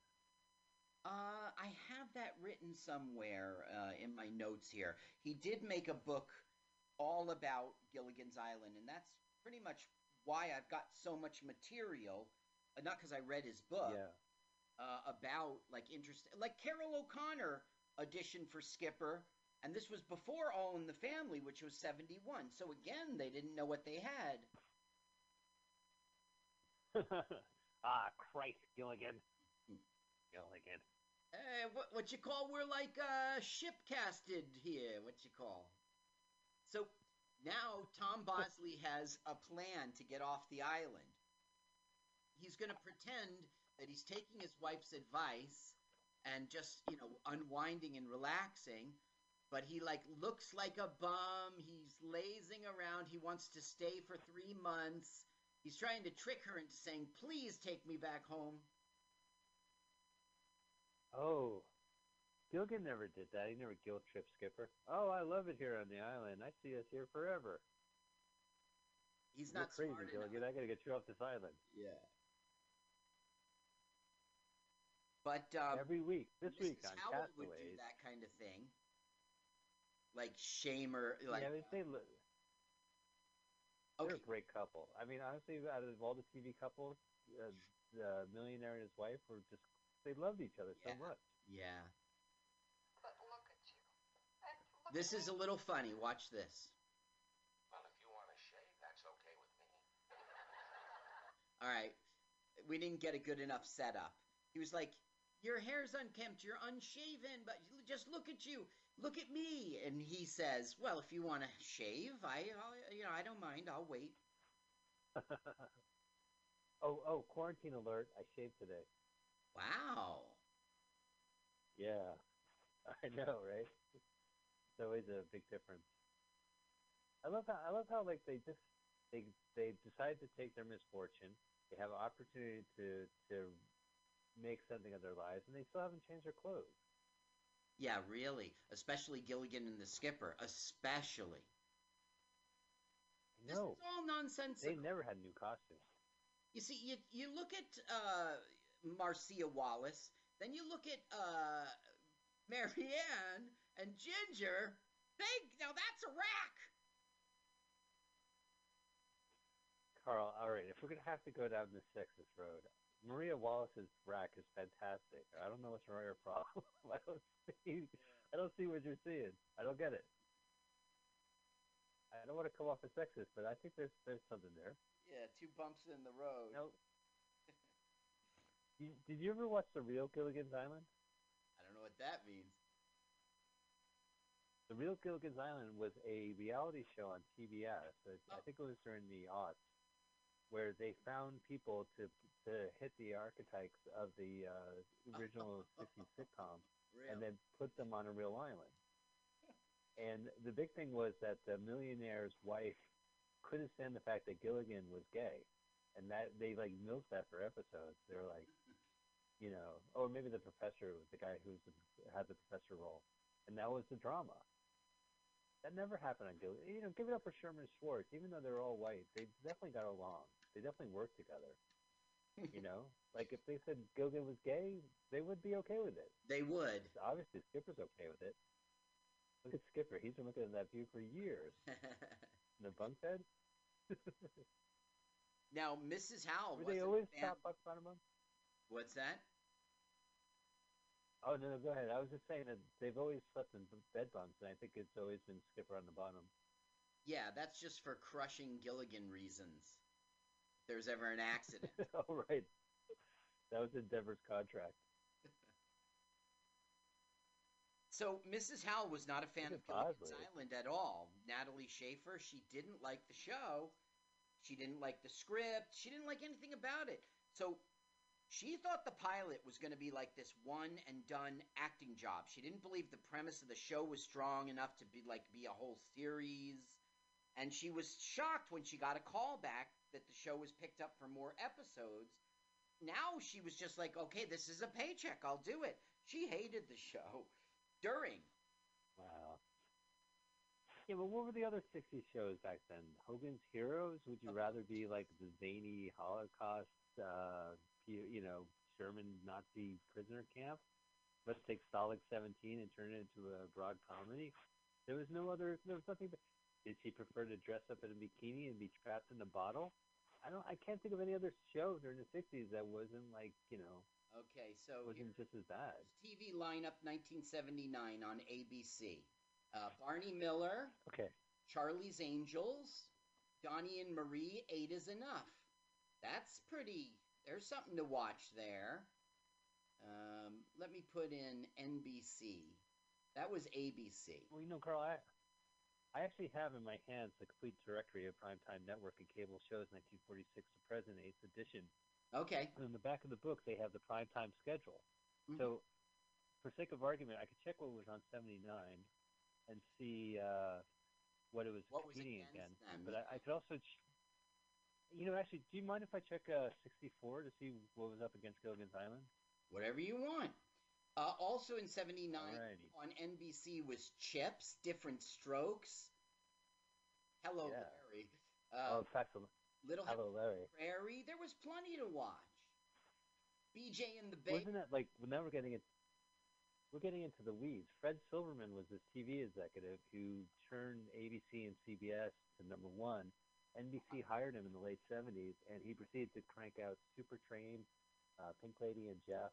Uh, I have that written somewhere uh, in my notes here. He did make a book all about Gilligan's Island, and that's pretty much why I've got so much material. Uh, not because I read his book. Yeah. Uh, about like interest, like Carol O'Connor auditioned for Skipper. And this was before All in the Family, which was seventy-one. So, again, they didn't know what they had. Ah, Christ, Gilligan. Gilligan. Hey, what, what you call? We're like uh, ship-casted here. What you call? So, now Tom Bosley has a plan to get off the island. He's going to pretend that he's taking his wife's advice and just, you know, unwinding and relaxing. But he, like, looks like a bum. He's lazing around. He wants to stay for three months. He's trying to trick her into saying, please take me back home. Oh. Gilligan never did that. He never guilt-tripped Skipper. Oh, I love it here on the island. I see us here forever. He's You're not crazy, smart Gilligan. Enough. I got to get you off this island. Yeah. But um, every week. This Missus week on Howell Castaways. would do that kind of thing. Like, shame or, like... Yeah, they, they look, okay. They're a great couple. I mean, honestly, out of all the T V couples, uh, the millionaire and his wife were just... They loved each other yeah. so much. Yeah. But look at you. Look this at is me. a little funny. Watch this. Well, if you want to shave, that's okay with me. All right. We didn't get a good enough setup. He was like, your hair's unkempt, you're unshaven, but just look at you. Look at me, and he says, well, if you want to shave, I, I'll, you know, I don't mind. I'll wait. oh, oh, quarantine alert. I shaved today. Wow. Yeah. I know, right? It's always a big difference. I love how, I love how like, they just, they, they decide to take their misfortune. They have an opportunity to, to make something of their lives, and they still haven't changed their clothes. Yeah, really. Especially Gilligan and the Skipper. Especially. No. This is all nonsensical. They never had new costumes. You see, you you look at uh, Marcia Wallace. Then you look at uh, Marianne and Ginger. They now that's a rack. Carl, all right, if we're going to have to go down this sexist road, Maria Wallace's rack is fantastic. I don't know what's your problem. I don't see. I don't see what you're seeing. I don't get it. I don't want to come off as sexist, but I think there's there's something there. Yeah, two bumps in the road. No. you, did you ever watch The Real Gilligan's Island? I don't know what that means. The Real Gilligan's Island was a reality show on T B S. It, oh. I think it was during the aughts, where they found people to to hit the archetypes of the uh, original fifties sitcom, real. And then put them on a real island. And the big thing was that the millionaire's wife couldn't stand the fact that Gilligan was gay, and that they like milked that for episodes. They were like, you know, or maybe the professor was the guy who had the professor role, and that was the drama. That never happened on Gilligan. You know, give it up for Sherman Schwartz. Even though they're all white, they definitely got along. They definitely worked together. You know, like if they said Gilligan was gay, they would be okay with it. They would. Obviously, Skipper's okay with it. Look at Skipper. He's been looking at that view for years. In the bunk bed? Now, Missus Howell was. Were they always top bucks on him? What's that? Oh, no, no, go ahead. I was just saying that they've always slept in bed bunks, and I think it's always been Skipper on the bottom. Yeah, that's just for crushing Gilligan reasons. If there's ever an accident. Oh, right. That was in Denver's contract. So Missus Howell was not a fan of Gilligan's Island at all. Natalie Schaefer, she didn't like the show. She didn't like the script. She didn't like anything about it. So she thought the pilot was going to be like this one-and-done acting job. She didn't believe the premise of the show was strong enough to be like be a whole series. And she was shocked when she got a call back that the show was picked up for more episodes. Now she was just like, okay, this is a paycheck. I'll do it. She hated the show. During. Wow. Yeah, but what were the other sixties shows back then? Hogan's Heroes? Would you rather be like the zany Holocaust, uh, you, you know, German Nazi prisoner camp? Let's take Solid seventeen and turn it into a broad comedy? There was no other, there was nothing. But did she prefer to dress up in a bikini and be trapped in a bottle? I don't, I can't think of any other show during the sixties that wasn't like, you know. Okay, so wasn't just as bad. T V lineup nineteen seventy-nine on A B C. Uh, Barney Miller. Okay. Charlie's Angels. Donnie and Marie, Eight is Enough. That's pretty – there's something to watch there. Um, let me put in N B C. That was A B C. Well, you know, Carl, I, I actually have in my hands the complete directory of primetime network and cable shows nineteen forty-six to present, eighth edition. Okay. And in the back of the book, they have the primetime schedule. Mm-hmm. So, for sake of argument, I could check what was on seventy-nine and see uh, what it was what competing was against. against. But I, I could also, ch- you know, actually, do you mind if I check uh, sixty-four to see what was up against Gilligan's Island? Whatever you want. Uh, also in seventy-nine Alrighty. On N B C was Chips, Different Strokes. Hello, yeah. Larry. Uh, oh, factual. Little Hello, Larry. Prairie. There was plenty to watch. B J and the Baby. Wasn't that like now we're getting it? We're getting into the weeds. Fred Silverman was this T V executive who turned A B C and C B S to number one. N B C hired him in the late seventies, and he proceeded to crank out Supertrain, uh, Pink Lady and Jeff,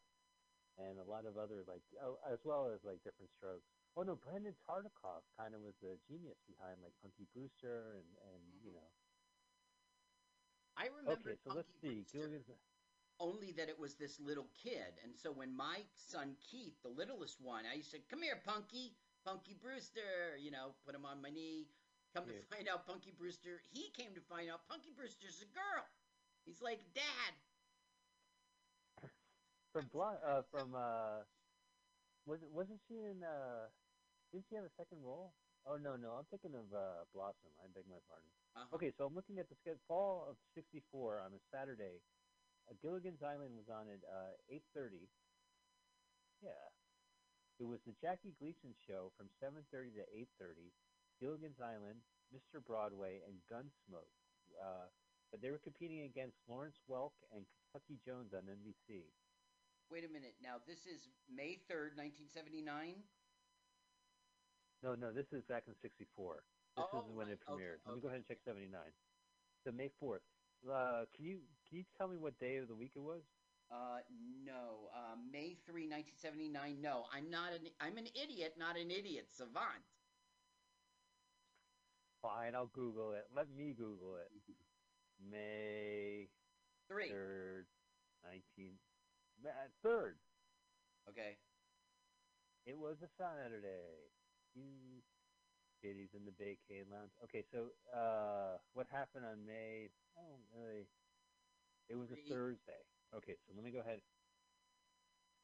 and a lot of other like, oh, as well as like Different Strokes. Oh no, Brandon Tartikoff kind of was the genius behind like Punky Brewster and and mm-hmm. you know. I remember okay, so let's see. Brewster, only that it was this little kid. And so when my son Keith, the littlest one, I used to say, come here, Punky, Punky Brewster, you know, put him on my knee. Come yeah. to find out Punky Brewster. He came to find out Punky Brewster's a girl. He's like, Dad. from Bl- uh, from uh, was it, wasn't she in, uh, didn't she have a second role? Oh, no, no, I'm thinking of uh, Blossom. I beg my pardon. Uh-huh. Okay, so I'm looking at the schedule. Fall of sixty-four on a Saturday. Uh, Gilligan's Island was on at uh, eight thirty. Yeah. It was the Jackie Gleason show from seven thirty to eight thirty. Gilligan's Island, Mister Broadway, and Gunsmoke. Uh, but they were competing against Lawrence Welk and Kentucky Jones on N B C. Wait a minute. Now, this is May third, nineteen seventy-nine? No, no, this is back in sixty-four. This oh, is when right. it premiered. Okay, Let okay. me go ahead and check seventy-nine. So May fourth. Uh, can you can you tell me what day of the week it was? Uh, no. Uh, May third, nineteen seventy-nine. No, I'm not an I'm an idiot, not an idiot savant. Fine, I'll Google it. Let me Google it. May third, nineteen third. Okay. It was a Saturday. You kitties in the Baycade Lounge. Okay, so uh, what happened on May? I don't really. It was a Thursday. Okay, so let me go ahead.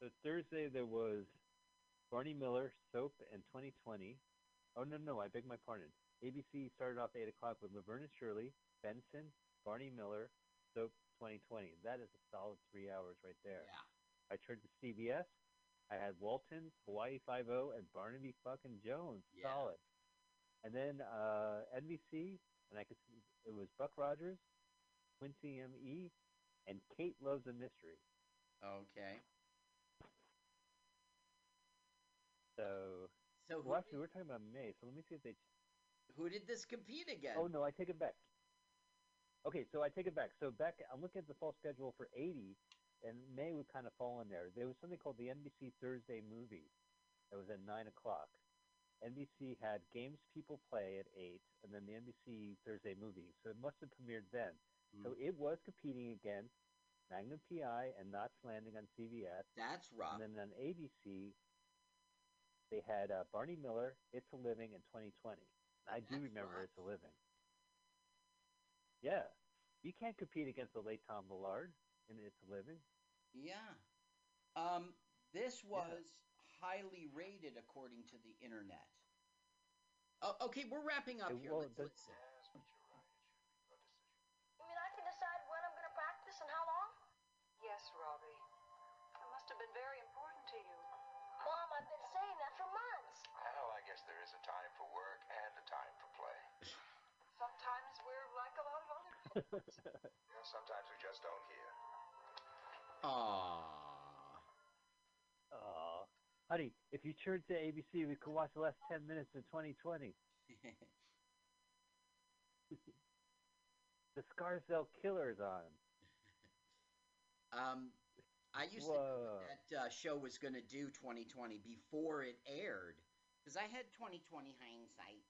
So Thursday there was Barney Miller, Soap, and twenty twenty. Oh, no, no, I beg my pardon. A B C started off at eight o'clock with Laverne and Shirley, Benson, Barney Miller, Soap, twenty twenty. That is a solid three hours right there. Yeah. I turned to C B S. I had Walton, Hawaii Five-O, and Barnaby fucking Jones. Yeah. Solid. And then uh, N B C, and I could see it was Buck Rogers, Quincy M E, and Kate Loves a Mystery. Okay. So, so well, actually, did, we're talking about May, so let me see if they... Who did this compete against? Oh, no, I take it back. Okay, so I take it back. So back, I'm looking at the fall schedule for eighty, and May would kind of fall in there. There was something called the N B C Thursday Movie that was at nine o'clock. N B C had Games People Play at eight, and then the N B C Thursday Movie. So it must have premiered then. Mm. So it was competing against Magnum P I and Knots Landing on C B S. That's rough. And then on A B C, they had uh, Barney Miller, It's a Living, and twenty twenty. I That's do remember rough. It's a Living. Yeah. You can't compete against the late Tom Ballard in It's a Living. Yeah. Um, this was... Yeah. Highly rated according to the internet. Oh, okay, we're wrapping up it here. Let's, let's see. You mean I can decide when I'm going to practice and how long? Yes, Robbie. It must have been very important to you. Mom, I've been saying that for months. Well, I guess there is a time for work and a time for play. Sometimes we're like a lot of other kids. Yeah, sometimes we just don't hear. Aww. Aww. Honey, if you turn to A B C, we could watch the last ten minutes of twenty twenty. The Scarsdale Killer's on. Um, I used Whoa. to know what that uh, show was going to do twenty twenty before it aired, because I had twenty twenty hindsight.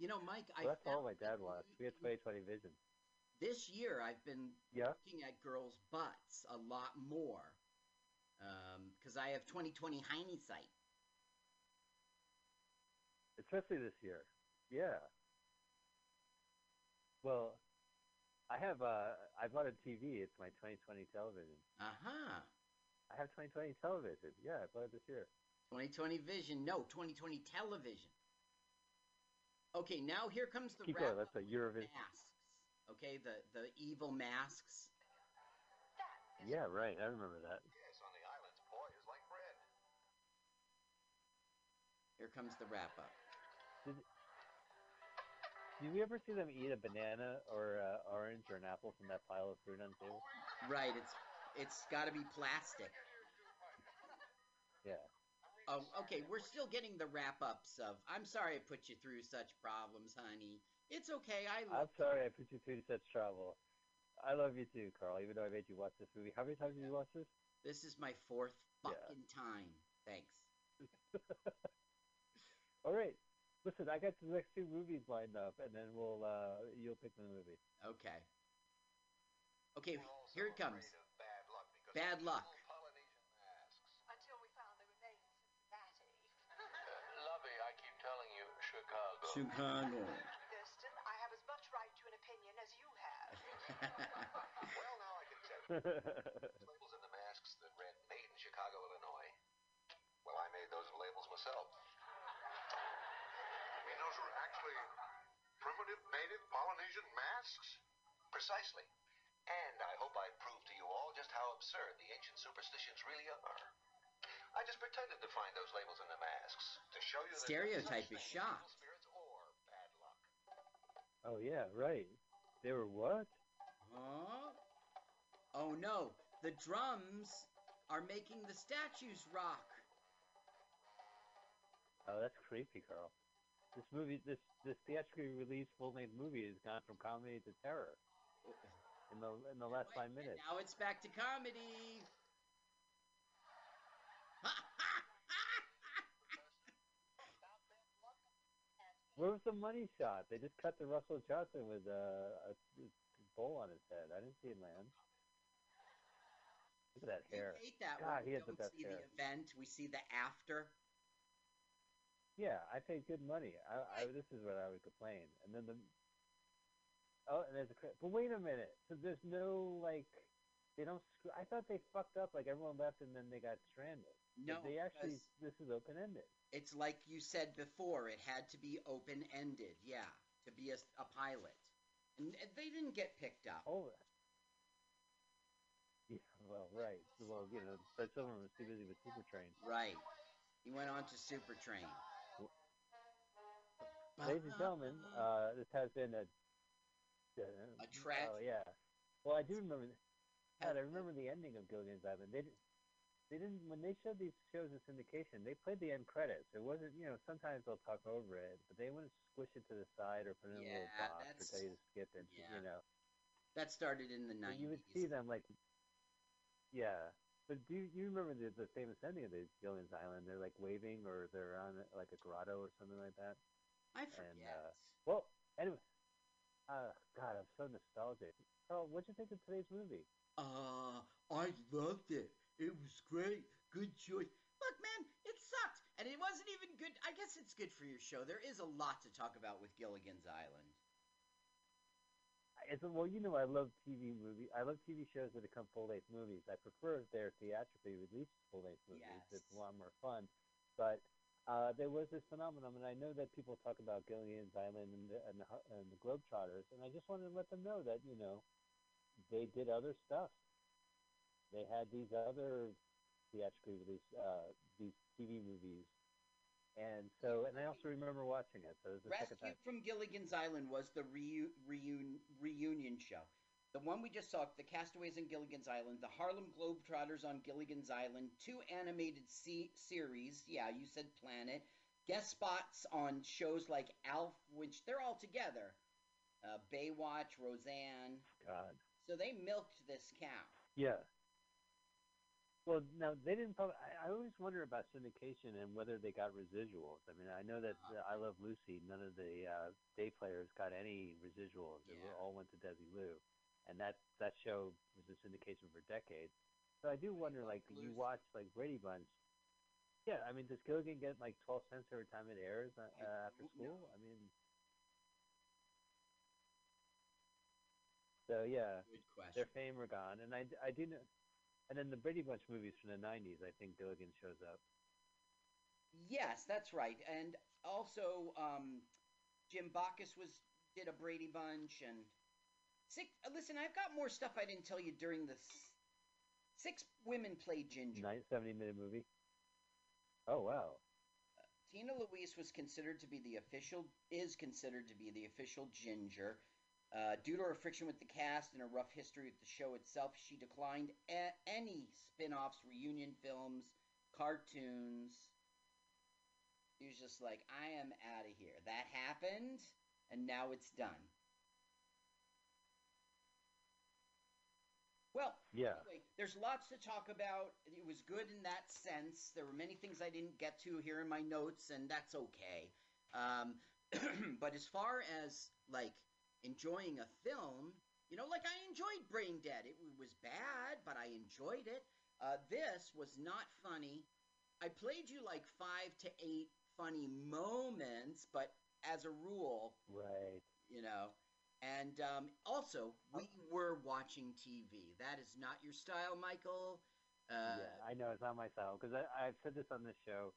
You know, Mike, well, I that's all my dad watched. We had twenty twenty vision. This year, I've been yeah. looking at girls' butts a lot more because um, I have twenty twenty hindsight. Especially this year. Yeah. Well, I have uh, I bought a T V. It's my twenty twenty television. Uh-huh. I have twenty twenty television. Yeah, I bought it this year. twenty twenty vision. No, twenty twenty television. Okay, now here comes the Keep wrap-up. That's a Eurovision. Okay, the, the evil masks. Yeah, right. I remember that. Yes, on the islands, boy is like bread. Here comes the wrap-up. Did, did we ever see them eat a banana or an orange or an apple from that pile of fruit on the table? Right. It's it's got to be plastic. Yeah. Oh, okay. We're still getting the wrap-ups of, I'm sorry I put you through such problems, honey. It's okay. I love I'm sorry you. I put you through such trouble. I love you too, Carl, even though I made you watch this movie. How many times yeah. did you watch this? This is my fourth fucking yeah. time. Thanks. All right. Listen, I got the next two movies lined up, and then we'll uh, you'll pick the movie. Okay. Okay, here it comes. Bad luck. Bad luck. Until we found they were made in Cincinnati. Lovey, I keep telling you, Chicago. Chicago. Well, now I can tell you. There's labels in the masks that read made in Chicago, Illinois. Well, I made those labels myself. You mean those were actually primitive native Polynesian masks? Precisely. And I hope I proved to you all just how absurd the ancient superstitions really are. I just pretended to find those labels in the masks to show you that stereotype is shocked. Or bad luck. Oh, yeah, right. They were what? Huh? Oh no, the drums are making the statues rock. Oh, that's creepy, girl. This movie, this this theatrically released full-length movie has gone from comedy to terror in the in the last five minutes. Now it's back to comedy. Where was the money shot? They just cut to Russell Johnson with a, a bowl on his head. I didn't see it land. Look at that hair. I hate that God, one. We he don't see hair. The event. We see the after. Yeah, I paid good money. I, I, this is what I would complain. And then the oh, and there's a but wait a minute. So there's no like they don't. Screw, I thought they fucked up. Like everyone left and then they got stranded. No, they actually. This is open ended. It's like you said before. It had to be open ended. Yeah, to be a, a pilot, and they didn't get picked up. Oh. Yeah, well, right. Well, you know, but someone was too busy with Supertrain. Right. He went on to Supertrain. Ladies and gentlemen, uh, this has been a uh, a tragic. Oh yeah. Well, I do remember. God, I remember the ending of Gilligan's Island. They didn't. They didn't. When they showed these shows in syndication, they played the end credits. It wasn't. You know, sometimes they'll talk over it, but they wouldn't squish it to the side or put it in yeah, a little box or tell you to skip it. Yeah. You know. That started in the nineties. You would see them like. Yeah. But do you, you remember the, the famous ending of the Gilligan's Island? They're like waving, or they're on like a grotto or something like that. I forget. And, uh, well, anyway, uh, God, I'm so nostalgic. Carl, what'd you think of today's movie? Uh, I loved it. It was great. Good choice. Look, man, it sucked, and it wasn't even good. I guess it's good for your show. There is a lot to talk about with Gilligan's Island. It's, well, you know, I love T V movies. I love T V shows that become full-length movies. I prefer if they're theatrically released full-length movies. Yes. It's a lot more fun. But uh, there was this phenomenon, and I know that people talk about Gilligan's Island and the, and the, and the Globetrotters, and I just wanted to let them know that, you know, they did other stuff. They had these other theatrically released uh, these T V movies. And so, and I also remember watching it. So it was the Rescue second time. From Gilligan's Island was the reu- reun- reunion show. The one we just saw, The Castaways on Gilligan's Island, The Harlem Globetrotters on Gilligan's Island, two animated c- series, yeah, you said Planet, guest spots on shows like Alf, which they're all together, uh, Baywatch, Roseanne. God. So they milked this cow. Yeah. Well, now they didn't. Probably, I, I always wonder about syndication and whether they got residuals. I mean, I know that uh, I Love Lucy. None of the uh, day players got any residuals. Yeah. They all went to Desi Lu, and that, that show was in syndication for decades. So I do wonder, I like Lucy. You watch like Brady Bunch. Yeah, I mean, does Gilligan get like twelve cents every time it airs uh, after school? No. I mean, so yeah, their fame are gone, and I, I do know. And then the Brady Bunch movies from the nineties, I think Gilligan shows up. Yes, that's right. And also, um, Jim Bacchus was did a Brady Bunch. And six. Listen, I've got more stuff I didn't tell you during this. Six women played Ginger. seventy-minute movie. Oh, wow. Uh, Tina Louise was considered to be the official, is considered to be the official Ginger. Uh, due to her friction with the cast and her rough history with the show itself, she declined a- any spin-offs, reunion films, cartoons. She was just like, I am out of here. That happened, and now it's done. Well, yeah. Anyway, there's lots to talk about. It was good in that sense. There were many things I didn't get to here in my notes, and that's okay. Um, but as far as, like, enjoying a film, you know, like I enjoyed Brain Dead. It was bad, but I enjoyed it. Uh, this was not funny. I played you like five to eight funny moments, but as a rule, right? You know, and um, also we were watching T V. That is not your style, Michael. Uh, yeah, I know it's not my style because I've said this on this show.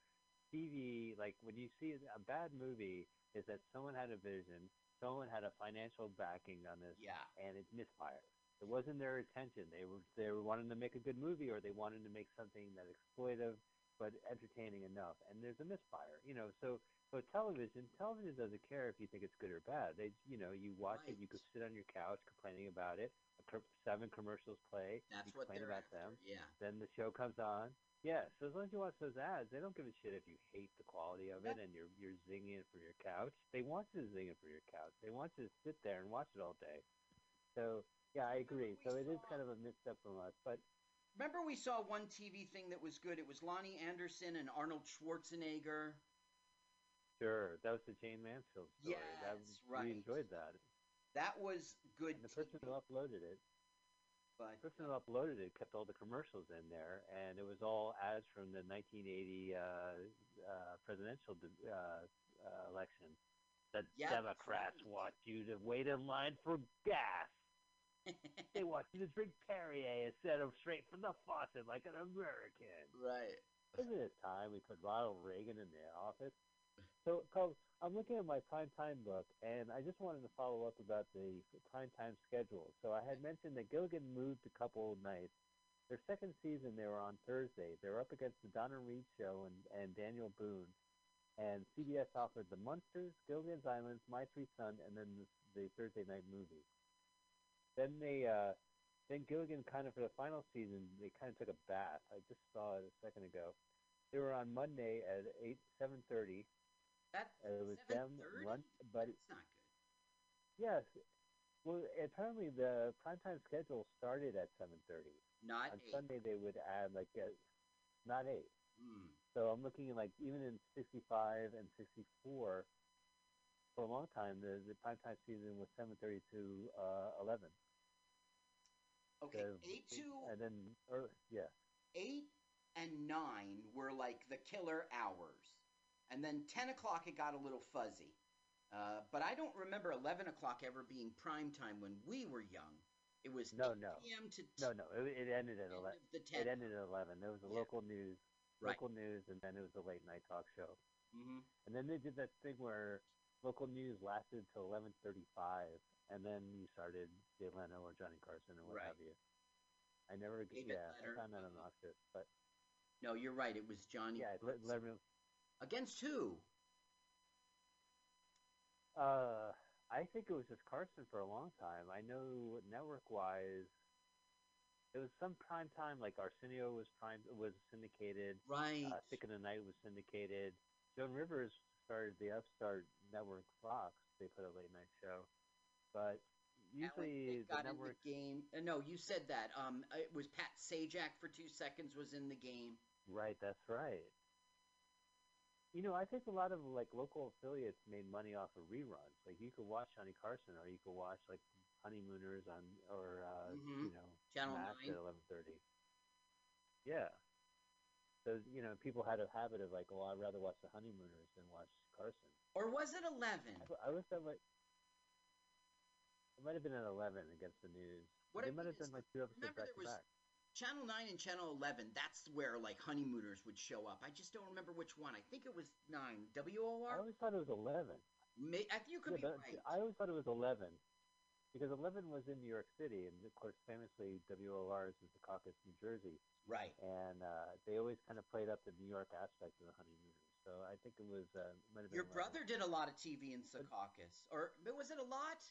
T V, like when you see a bad movie, is that someone had a vision. Someone had a financial backing on this, yeah. And it misfired. It wasn't their intention. They were they were wanting to make a good movie, or they wanted to make something that exploitive but entertaining enough. And there's a misfire, you know. So so television, television doesn't care if you think it's good or bad. They, you know, you watch right. It, you could sit on your couch complaining about it, seven commercials play. That's what they're about after. Them. Yeah. Then the show comes on. Yeah, so as long as you watch those ads, they don't give a shit if you hate the quality of it and you're you're zinging it from your couch. They want you to zing it from your couch. They want you to sit there and watch it all day. So, yeah, I agree. So it is kind of a misstep from us. But remember we saw one T V thing that was good? It was Lonnie Anderson and Arnold Schwarzenegger. Sure. That was the Jane Mansfield story. Yes, that was, right. We enjoyed that. That was good. And the person who uploaded it. But the person who uploaded it kept all the commercials in there, and it was all ads from the nineteen eighty uh, uh, presidential de- uh, uh, election. The yep, Democrats right. want you to wait in line for gas. They want you to drink Perrier instead of straight from the faucet like an American. Right. Isn't it time we put Ronald Reagan in the office? So, I'm looking at my prime time book, and I just wanted to follow up about the prime time schedule. So I had mentioned that Gilligan moved a couple of nights. Their second season, they were on Thursdays. They were up against the Donna Reed Show and, and Daniel Boone. And C B S offered The Munsters, Gilligan's Island, My Three Sons, and then the, the Thursday night movie. Then they, uh, then Gilligan kind of for the final season, they kind of took a bath. I just saw it a second ago. They were on Monday at eight seven thirty. That's uh, it was them run, but it's not good. Yes, well, apparently the primetime schedule started at seven thirty. Not on eight. Sunday they would add like a, not eight. Mm. So I'm looking at like even in sixty-five and sixty-four, for a long time the, the primetime season was seven thirty to uh, eleven. Okay, so eight to and then or, yeah, eight and nine were like the killer hours. And then ten o'clock, it got a little fuzzy. Uh, but I don't remember eleven o'clock ever being prime time when we were young. It was no, no. p m to no, no. It, it ended at eleven. It ended at eleven. There was a yeah. local news, local right. news, and then it was a late night talk show. Mm-hmm. And then they did that thing where local news lasted till eleven thirty-five, and then you started Jay Leno or Johnny Carson or what right. have you. I never gave yeah, it. I found that on Oxford, but no, you're right. It was Johnny. Yeah, let me. Against who? Uh, I think it was just Carson for a long time. I know network-wise, it was some prime time. Like Arsenio was prime was syndicated. Right. Uh, Thick of the Night was syndicated. Joan Rivers started the Upstart Network Fox. They put a late night show, but usually got the network in the game. Uh, no, you said that. Um, it was Pat Sajak for two seconds was in the game. Right. That's right. You know, I think a lot of, like, local affiliates made money off of reruns. Like, you could watch Johnny Carson or you could watch, like, Honeymooners on, or, uh, mm-hmm. you know, Channel nine at eleven thirty. Yeah. So, you know, people had a habit of, like, well, I'd rather watch the Honeymooners than watch Carson. Or was it eleven? I, I was at, like, it might have been at eleven against the news. What it might have been, like, two episodes back to back. Channel nine and Channel eleven, that's where, like, Honeymooners would show up. I just don't remember which one. I think it was nine. W O R? I always thought it was eleven. May, I think you could yeah, be right. I always thought it was eleven, because eleven was in New York City, and, of course, famously, W O R is in Secaucus, New Jersey. Right. And uh, they always kind of played up the New York aspect of the Honeymooners. So I think it was uh, – might have been Your eleven. Brother did a lot of T V in Secaucus. Or was it a lot?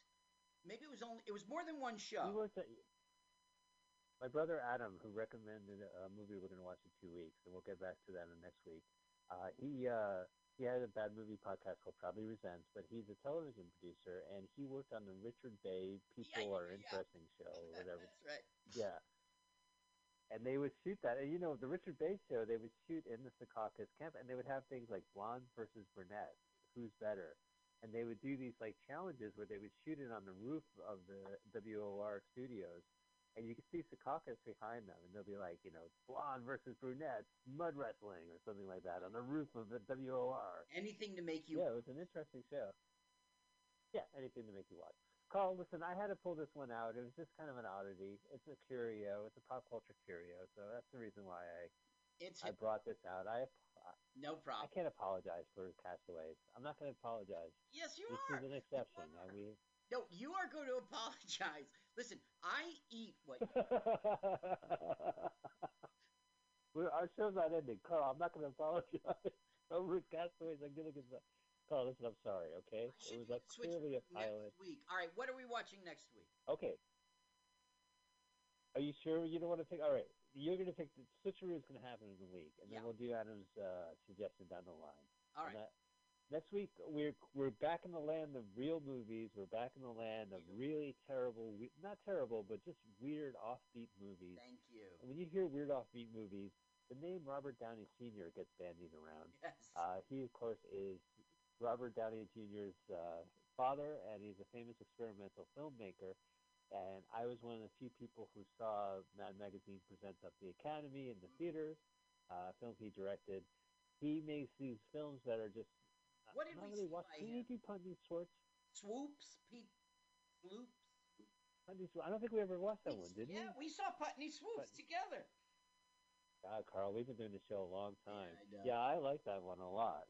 Maybe it was only – it was more than one show. He worked at, my brother Adam, who recommended a movie we're going to watch in two weeks, and we'll get back to that in next week, uh, he uh, he had a bad movie podcast called Probably Resents, but he's a television producer, and he worked on the Richard Bay People yeah, Are yeah. Interesting show or whatever. That's right. Yeah. And they would shoot that. And, you know, the Richard Bay show, they would shoot in the Secaucus camp, and they would have things like Blonde versus Brunette, Who's Better? And they would do these, like, challenges where they would shoot it on the roof of the W O R studios. And you can see Secaucus behind them, and they'll be like, you know, Blonde versus Brunette, mud wrestling, or something like that, on the roof of the W O R. Anything to make you... Yeah, it was an interesting show. Yeah, anything to make you watch. Carl, listen, I had to pull this one out. It was just kind of an oddity. It's a curio. It's a pop culture curio, so that's the reason why I it's I brought this out. I No problem. I can't apologize for Castaways. I'm not going to apologize. Yes, you this are. This is an exception. I mean... No, you are going to apologize. Listen, I eat what you Well, our show's not ending. Carl, I'm not going to apologize. I'm Ruth Castaways. I'm going to get the... Carl, listen, I'm sorry, okay? It was a clearly a pilot. Next week. All right, what are we watching next week? Okay. Are you sure you don't want to pick? All right. You're going to pick the switcheroo is going to happen in the week, and yeah. then we'll do Adam's uh, suggestion down the line. All right. That, next week, we're we're back in the land of real movies. We're back in the land of really terrible, we, not terrible, but just weird, offbeat movies. Thank you. And when you hear weird, offbeat movies, the name Robert Downey Senior gets bandied around. Yes. Uh, he, of course, is Robert Downey Junior's uh, father, and he's a famous experimental filmmaker. And I was one of the few people who saw Mad Magazine Presents Up the Academy in the theater, uh, films he directed. He makes these films that are just... Uh, what did we really see watch. By Can him? You do Punky Schwartz? Swoops? Pete? Sloops? Punky Swoops. I don't think we ever watched that it's, one, did yeah, we? Yeah, we saw Punky Swoops Putney. together. God, Carl, we've been doing this show a long time. Yeah, I, yeah, I like that one a lot.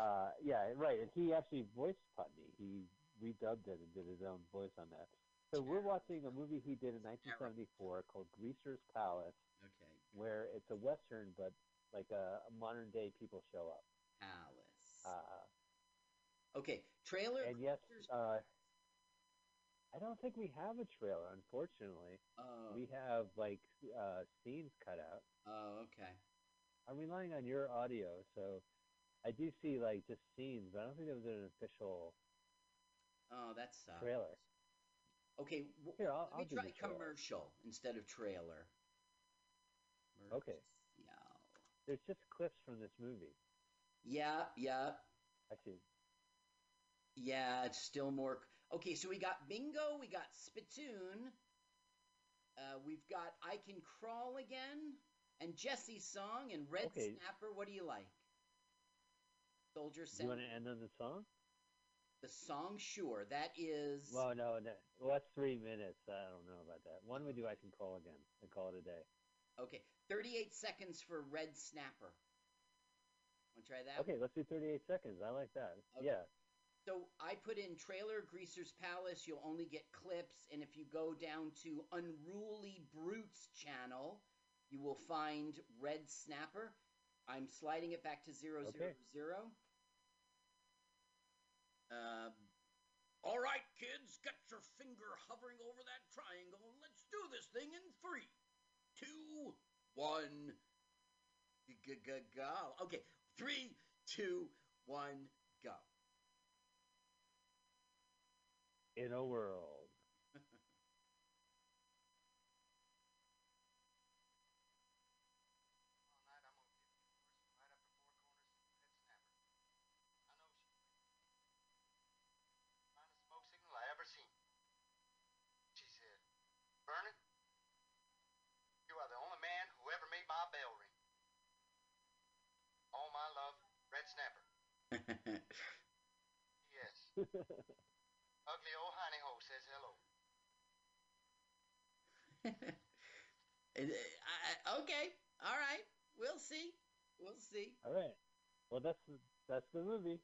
uh, yeah, right. And he actually voiced Putney. He redubbed it and did his own voice on that. So we're watching a movie he did in nineteen seventy-four called Greaser's Palace, okay, where it's a Western, but like a, a modern-day people show up. Palace. Uh, okay, trailer. And yes, uh, I don't think we have a trailer, unfortunately. Oh. We have, like, uh, scenes cut out. Oh, okay. I'm relying on your audio, so I do see, like, just scenes, but I don't think there was an official oh, that sucks. trailer. Okay, w- Here, I'll, let me I'll try commercial instead of trailer. Commercial. Okay. There's just clips from this movie. Yeah, yeah. I see. Yeah, it's still more... Okay, so we got Bingo, we got Spittoon, uh, we've got I Can Crawl Again, and Jesse's Song, and Red okay. Snapper. What do you like? Soldier Sam. You want to end on the song? The song, sure. That is... Well, no, no. Well, that's three minutes. I don't know about that. One would do I Can Call Again and call it a day. Okay. thirty-eight seconds for Red Snapper. Want to try that? Okay, let's do thirty-eight seconds. I like that. Okay. Yeah. So I put in trailer, Greaser's Palace. You'll only get clips. And if you go down to Unruly Brutes channel, you will find Red Snapper. I'm sliding it back to zero, okay. zero, zero. Uh, all right, kids, get your finger hovering over that triangle. Let's do this thing in three, two, one. Go. Okay, three, two, one, go. In a world. Yes. Ugly old honey hole says hello. I, okay. All right. We'll see. We'll see. All right. Well, that's that's the movie.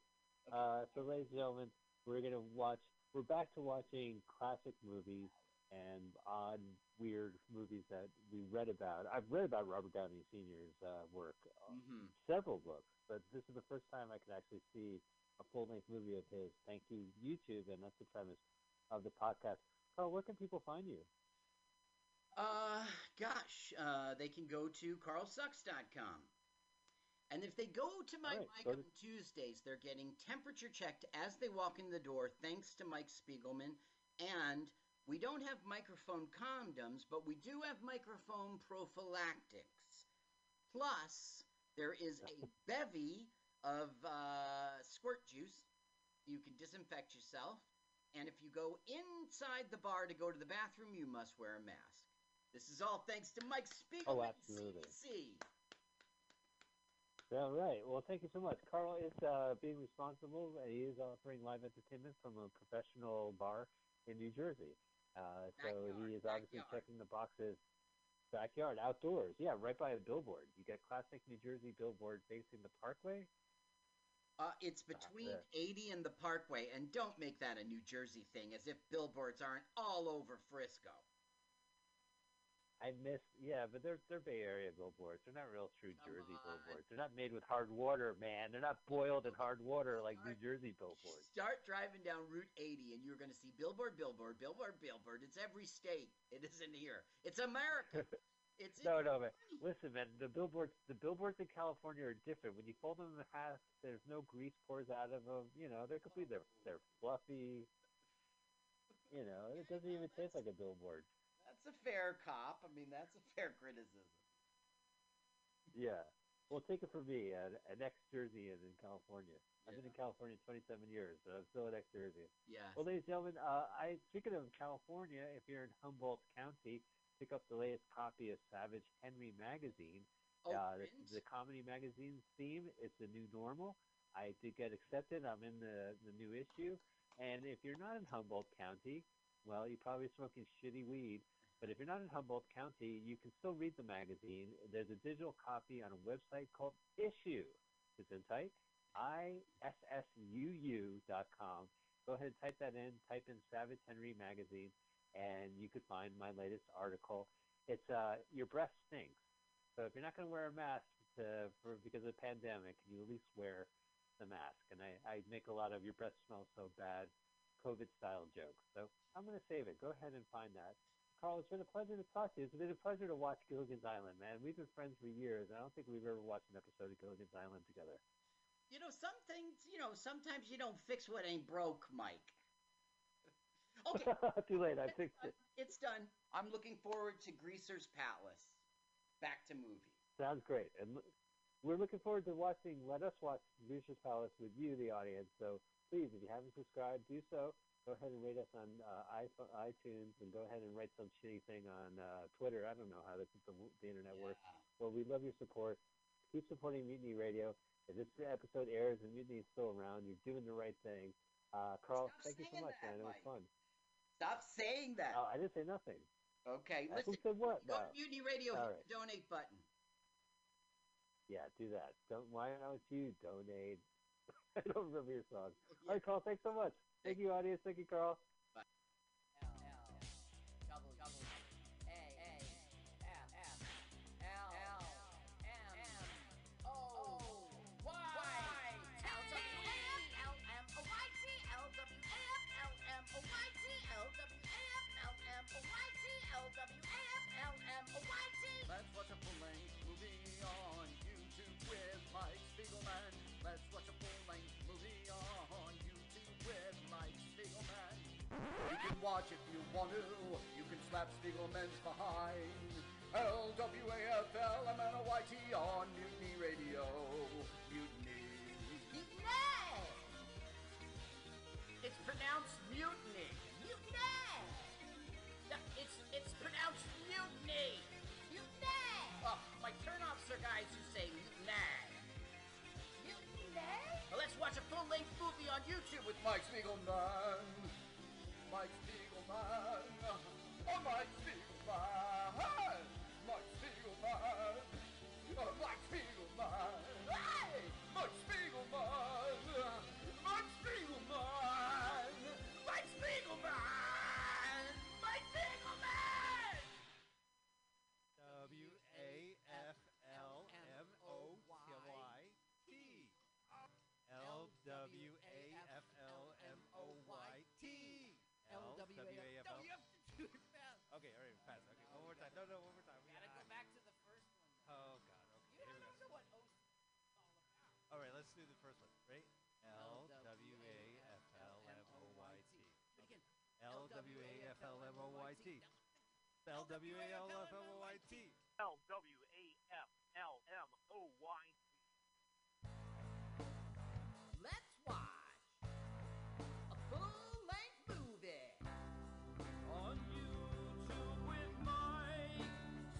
Okay. Uh, so, ladies and gentlemen, we're gonna watch. We're back to watching classic movies and odd, weird movies that we read about. I've read about Robert Downey Senior's uh, work, mm-hmm. several books. But this is the first time I could actually see a full-length movie of his. Thank you, YouTube, and that's the premise of the podcast. Carl, where can people find you? Uh, gosh, uh, they can go to carl sucks dot com. And if they go to my right, mic on to... Tuesdays, they're getting temperature checked as they walk in the door, thanks to Mike Spiegelman. And we don't have microphone condoms, but we do have microphone prophylactics. Plus... There is a bevy of uh, squirt juice. You can disinfect yourself. And if you go inside the bar to go to the bathroom, you must wear a mask. This is all thanks to Mike Spiegelman. Oh, absolutely. C D C. All right. Well, thank you so much. Carl is uh, being responsible. He is offering live entertainment from a professional bar in New Jersey. Uh, so backyard, he is obviously backyard. checking the boxes. Backyard, outdoors, yeah, right by a billboard. You got classic New Jersey billboard facing the Parkway. Uh, it's between eighty and the Parkway, and don't make that a New Jersey thing, as if billboards aren't all over Frisco. I miss, yeah, but they're they're Bay Area billboards. They're not real true Come Jersey on. billboards. They're not made with hard water, man. They're not boiled in hard water start, like New Jersey billboards. Start driving down Route eighty, and you're going to see billboard, billboard, billboard, billboard. It's every state. It isn't here. It's America. It's no, no, man. Listen, man, the billboards, the billboards in California are different. When you fold them in the half, there's no grease pours out of them. You know, they're completely, they're, they're fluffy. You know, it doesn't even taste like a billboard. That's a fair cop. I mean, that's a fair criticism. Yeah. Well, take it from me, uh, an ex-Jerseyan in California. Yeah. I've been in California twenty-seven years, but I'm still an ex-Jerseyan. Yeah. Well, ladies and gentlemen, uh, I, speaking of California, if you're in Humboldt County, pick up the latest copy of Savage Henry magazine. Oh, uh, the, the comedy magazine's theme is the new normal. I did get accepted. I'm in the, the new issue. And if you're not in Humboldt County, well, you're probably smoking shitty weed. But if you're not in Humboldt County, you can still read the magazine. There's a digital copy on a website called Issue. It's in tight, I S S U U dot com. Go ahead and type that in. Type in Savage Henry Magazine, and you could find my latest article. It's uh, Your Breath Stinks. So if you're not going to wear a mask to, for, because of the pandemic, you at least wear the mask. And I, I make a lot of your breath smells so bad COVID-style jokes. So I'm going to save it. Go ahead and find that. Carl, it's been a pleasure to talk to you. It's been a pleasure to watch Gilligan's Island, man. We've been friends for years. I don't think we've ever watched an episode of Gilligan's Island together. You know, some things, you know, sometimes you don't fix what ain't broke, Mike. Okay. Too late. I fixed it. It's done. I'm looking forward to Greaser's Palace. Back to movies. Sounds great. And we're looking forward to watching, let us watch Greaser's Palace with you, the audience. So please, if you haven't subscribed, do so. Go ahead and rate us on uh, iPhone, iTunes, and go ahead and write some shitty thing on uh, Twitter. I don't know how the, the internet yeah. works. Well, we love your support. Keep supporting Mutiny Radio. If this episode airs and Mutiny is still around, you're doing the right thing. Uh, Carl, Stop thank you so much, that, man. It was Mike. fun. Stop saying that. Oh, I didn't say nothing. Okay, uh, listen. Who said what? Go no. to Mutiny Radio. Hit right. the donate button. Yeah, do that. Don't. Why don't you donate? I don't remember your song. Yeah. All right, Carl. Thanks so much. Thank you, audience. Thank you, Carl. Bye. L, L, double, double, A, A, F, F, L, L, M, M, O, Y, L, W, A, F, L, M, O, Y, T, L, W, A, F, L, M, O, Y, T, L, W, A, F, L, M, O, Y, T, L, W, A, F, L, M, O, Y, T. Let's watch a full-length movie on YouTube with Mike Spiegelman. Let's watch a full-length movie on YouTube. You can watch if you want to. You can slap Spiegelman's behind. L W A F L M N O Y T on Mutiny Radio. Mutiny. Mutiny! It's pronounced mutiny. Mutiny! No, it's, it's pronounced mutiny. Mutiny! Oh, my turnoffs are guys who say mutiny. Well, let's watch a full-length movie on YouTube with Mike Spiegelman. Mike Spiegelman. Oh, Mike Spiegelman. Mike Spiegelman. Oh, Mike Spiegelman. Hey! Mike Spiegelman. Mike Spiegelman. Mike Spiegelman. Mike Spiegelman. W A F L M O Y T. L W A F L. You have to do it fast. Okay, all right, fast. Okay, one more time. No, no, one more time. We gotta go back to the first one. Oh, God. Okay. You don't know what O C is all about. All right, let's do the first one, right? L W A F L M O Y T. Do it again. L W A F L M O Y T. L W A F L M O Y T. L W A F L M O Y T. Let's watch a full-length movie on YouTube with Mike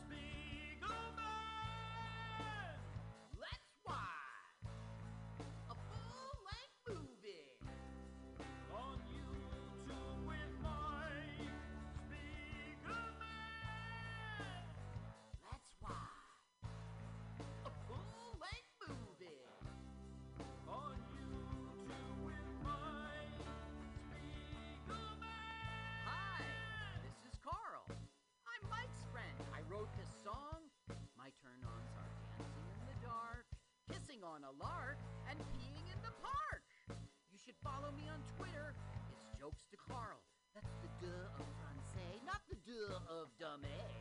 Spiegelman. Let's watch a full-length movie on YouTube with Mike Spiegelman. Let's watch. on a lark and peeing in the park. You should follow me on Twitter. It's Jokes to Carl. That's the duh of Francais, not the duh of dumbass.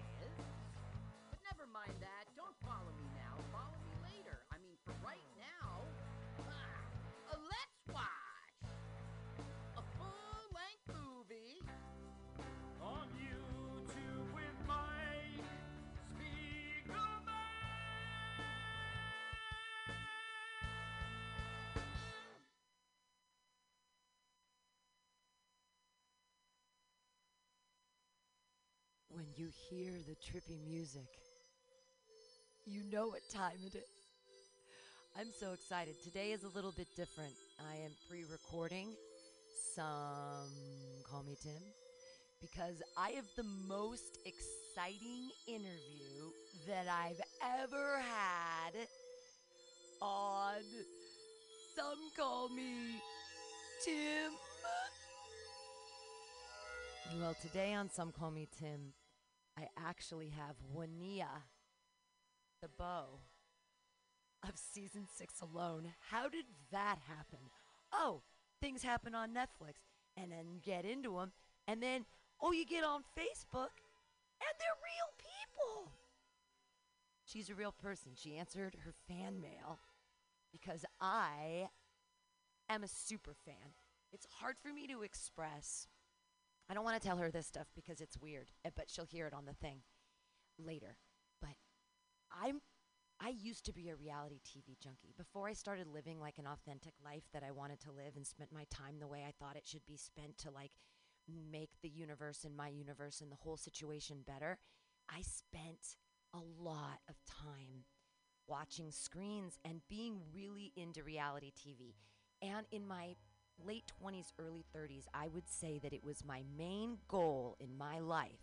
But never mind that. Don't follow me now. Follow me later. I mean, for right now, ah, uh, let's watch a full-length movie on YouTube with my Spiegelman. When you hear the trippy music, you know what time it is. I'm so excited. Today is a little bit different. I am pre-recording some Call Me Tim because I have the most exciting interview that I've ever had on Some Call Me Tim. Well, today on Some Call Me Tim, I actually have Wania, the beau of season six alone. How did that happen? Oh, things happen on Netflix, and then get into them, and then, oh, you get on Facebook, and they're real people. She's a real person. She answered her fan mail because I am a super fan. It's hard for me to express. I don't want to tell her this stuff because it's weird, uh, but she'll hear it on the thing later. But I'm... I used to be a reality T V junkie. Before I started living like an authentic life that I wanted to live and spent my time the way I thought it should be spent to like make the universe and my universe and the whole situation better, I spent a lot of time watching screens and being really into reality T V. And in my late twenties, early thirties, I would say that it was my main goal in my life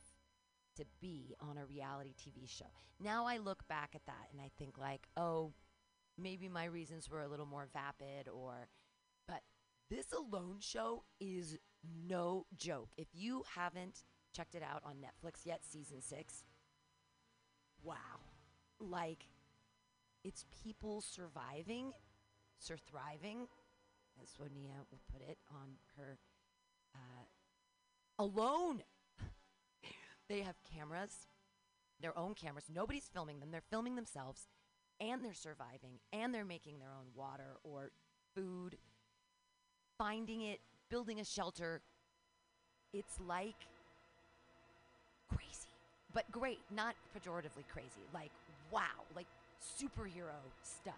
to be on a reality T V show. Now I look back at that and I think like, oh, maybe my reasons were a little more vapid or, but this Alone show is no joke. If you haven't checked it out on Netflix yet, season six, wow. Like, it's people surviving, sur thriving, as Sonia would put it on her, uh, Alone. They have cameras, their own cameras. Nobody's filming them. They're filming themselves, and they're surviving, and they're making their own water or food, finding it, building a shelter. It's like crazy, but great, not pejoratively crazy. Like, wow, like superhero stuff.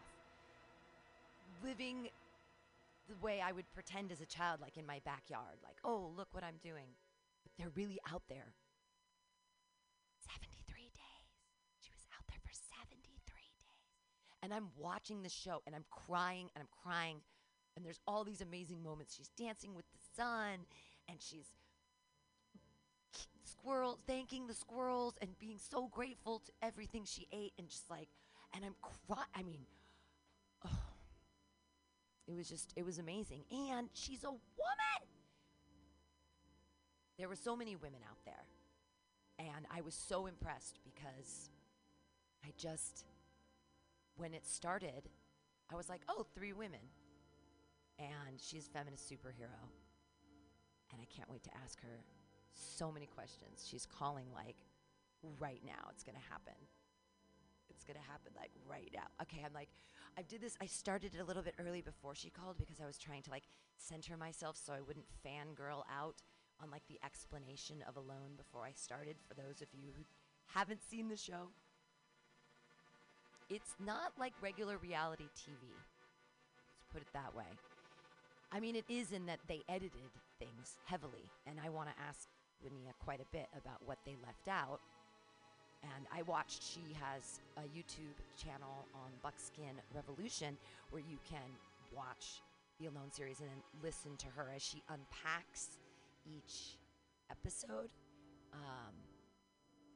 Living the way I would pretend as a child, like in my backyard. Like, oh, look what I'm doing. But they're really out there. And I'm watching the show, and I'm crying, and I'm crying, and there's all these amazing moments. She's dancing with the sun, and she's squirrels, thanking the squirrels, and being so grateful to everything she ate, and just like, and I'm crying. I mean, oh, it was just, it was amazing. And she's a woman. There were so many women out there, and I was so impressed because I just... When it started, I was like, oh, three women. And she's feminist superhero. And I can't wait to ask her so many questions. She's calling like right now. It's going to happen. It's going to happen like right now. Okay, I'm like, I did this. I started it a little bit early before she called because I was trying to like center myself so I wouldn't fangirl out on like the explanation of Alone before I started. For those of you who haven't seen the show, it's not like regular reality T V. Let's put it that way. I mean, it is in that they edited things heavily, and I want to ask Winia quite a bit about what they left out. And I watched, she has a YouTube channel on Buckskin Revolution where you can watch the Alone series and then listen to her as she unpacks each episode um,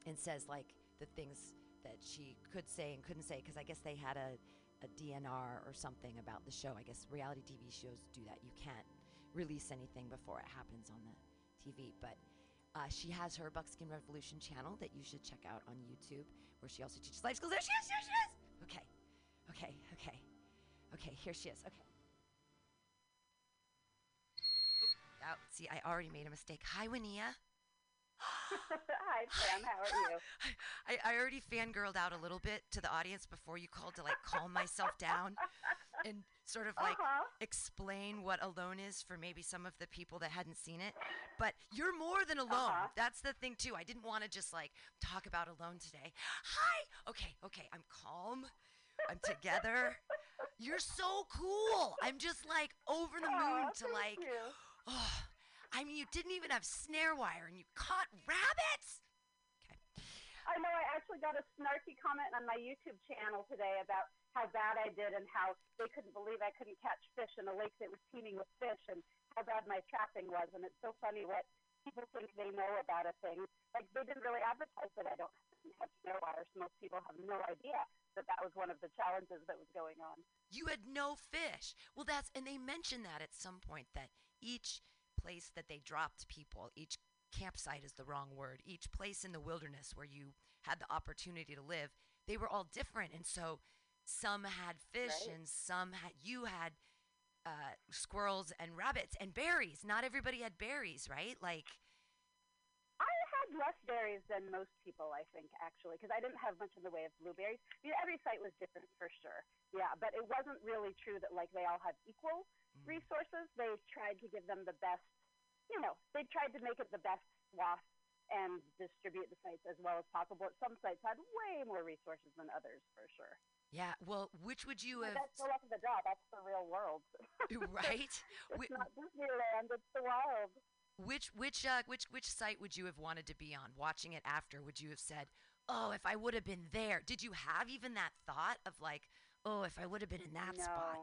and says, like, the things that she could say and couldn't say, because I guess they had a, a D N R or something about the show. I guess reality T V shows do that. You can't release anything before it happens on the T V. But uh, she has her Buckskin Revolution channel that you should check out on YouTube, where she also teaches life skills. There she is, there she is! Okay, okay, okay, Okay, here she is. Okay. Oop, oh, see, I already made a mistake. Hi, Winia. Hi, Pam. How are you? I, I already fangirled out a little bit to the audience before you called to, like, calm myself down and sort of, like, uh-huh. explain what Alone is for maybe some of the people that hadn't seen it. But you're more than alone. Uh-huh. That's the thing, too. I didn't want to just, like, talk about Alone today. Hi. Okay, okay. I'm calm. I'm together. You're so cool. I'm just, like, over the moon oh, to, like, you. oh. I mean, you didn't even have snare wire, and you caught rabbits? Okay. I know. I actually got a snarky comment on my YouTube channel today about how bad I did and how they couldn't believe I couldn't catch fish in a lake that was teeming with fish and how bad my trapping was. And it's so funny what people think they know about a thing. Like, they didn't really advertise that I don't have snare wire, so most people have no idea that that was one of the challenges that was going on. You had no fish. Well, that's – and they mentioned that at some point, that each – place that they dropped people, each campsite is the wrong word, each place in the wilderness where you had the opportunity to live, they were all different. And so some had fish right. and some had, you had uh, squirrels and rabbits and berries. Not everybody had berries, right? Like, I had less berries than most people, I think, actually, because I didn't have much in the way of blueberries. I mean, every site was different for sure. Yeah, but it wasn't really true that, like, they all had equal resources. They tried to give them the best, you know, they tried to make it the best swath and distribute the sites as well as possible. Some sites had way more resources than others, for sure. Yeah, well, which would you but have... That's the luck of the job. That's the real world. Right? It's Wh- not Disneyland. It's the wild. Which, which, uh, which, which site would you have wanted to be on? Watching it after, would you have said, oh, if I would have been there? Did you have even that thought of, like, oh, if I would have been in that no. spot?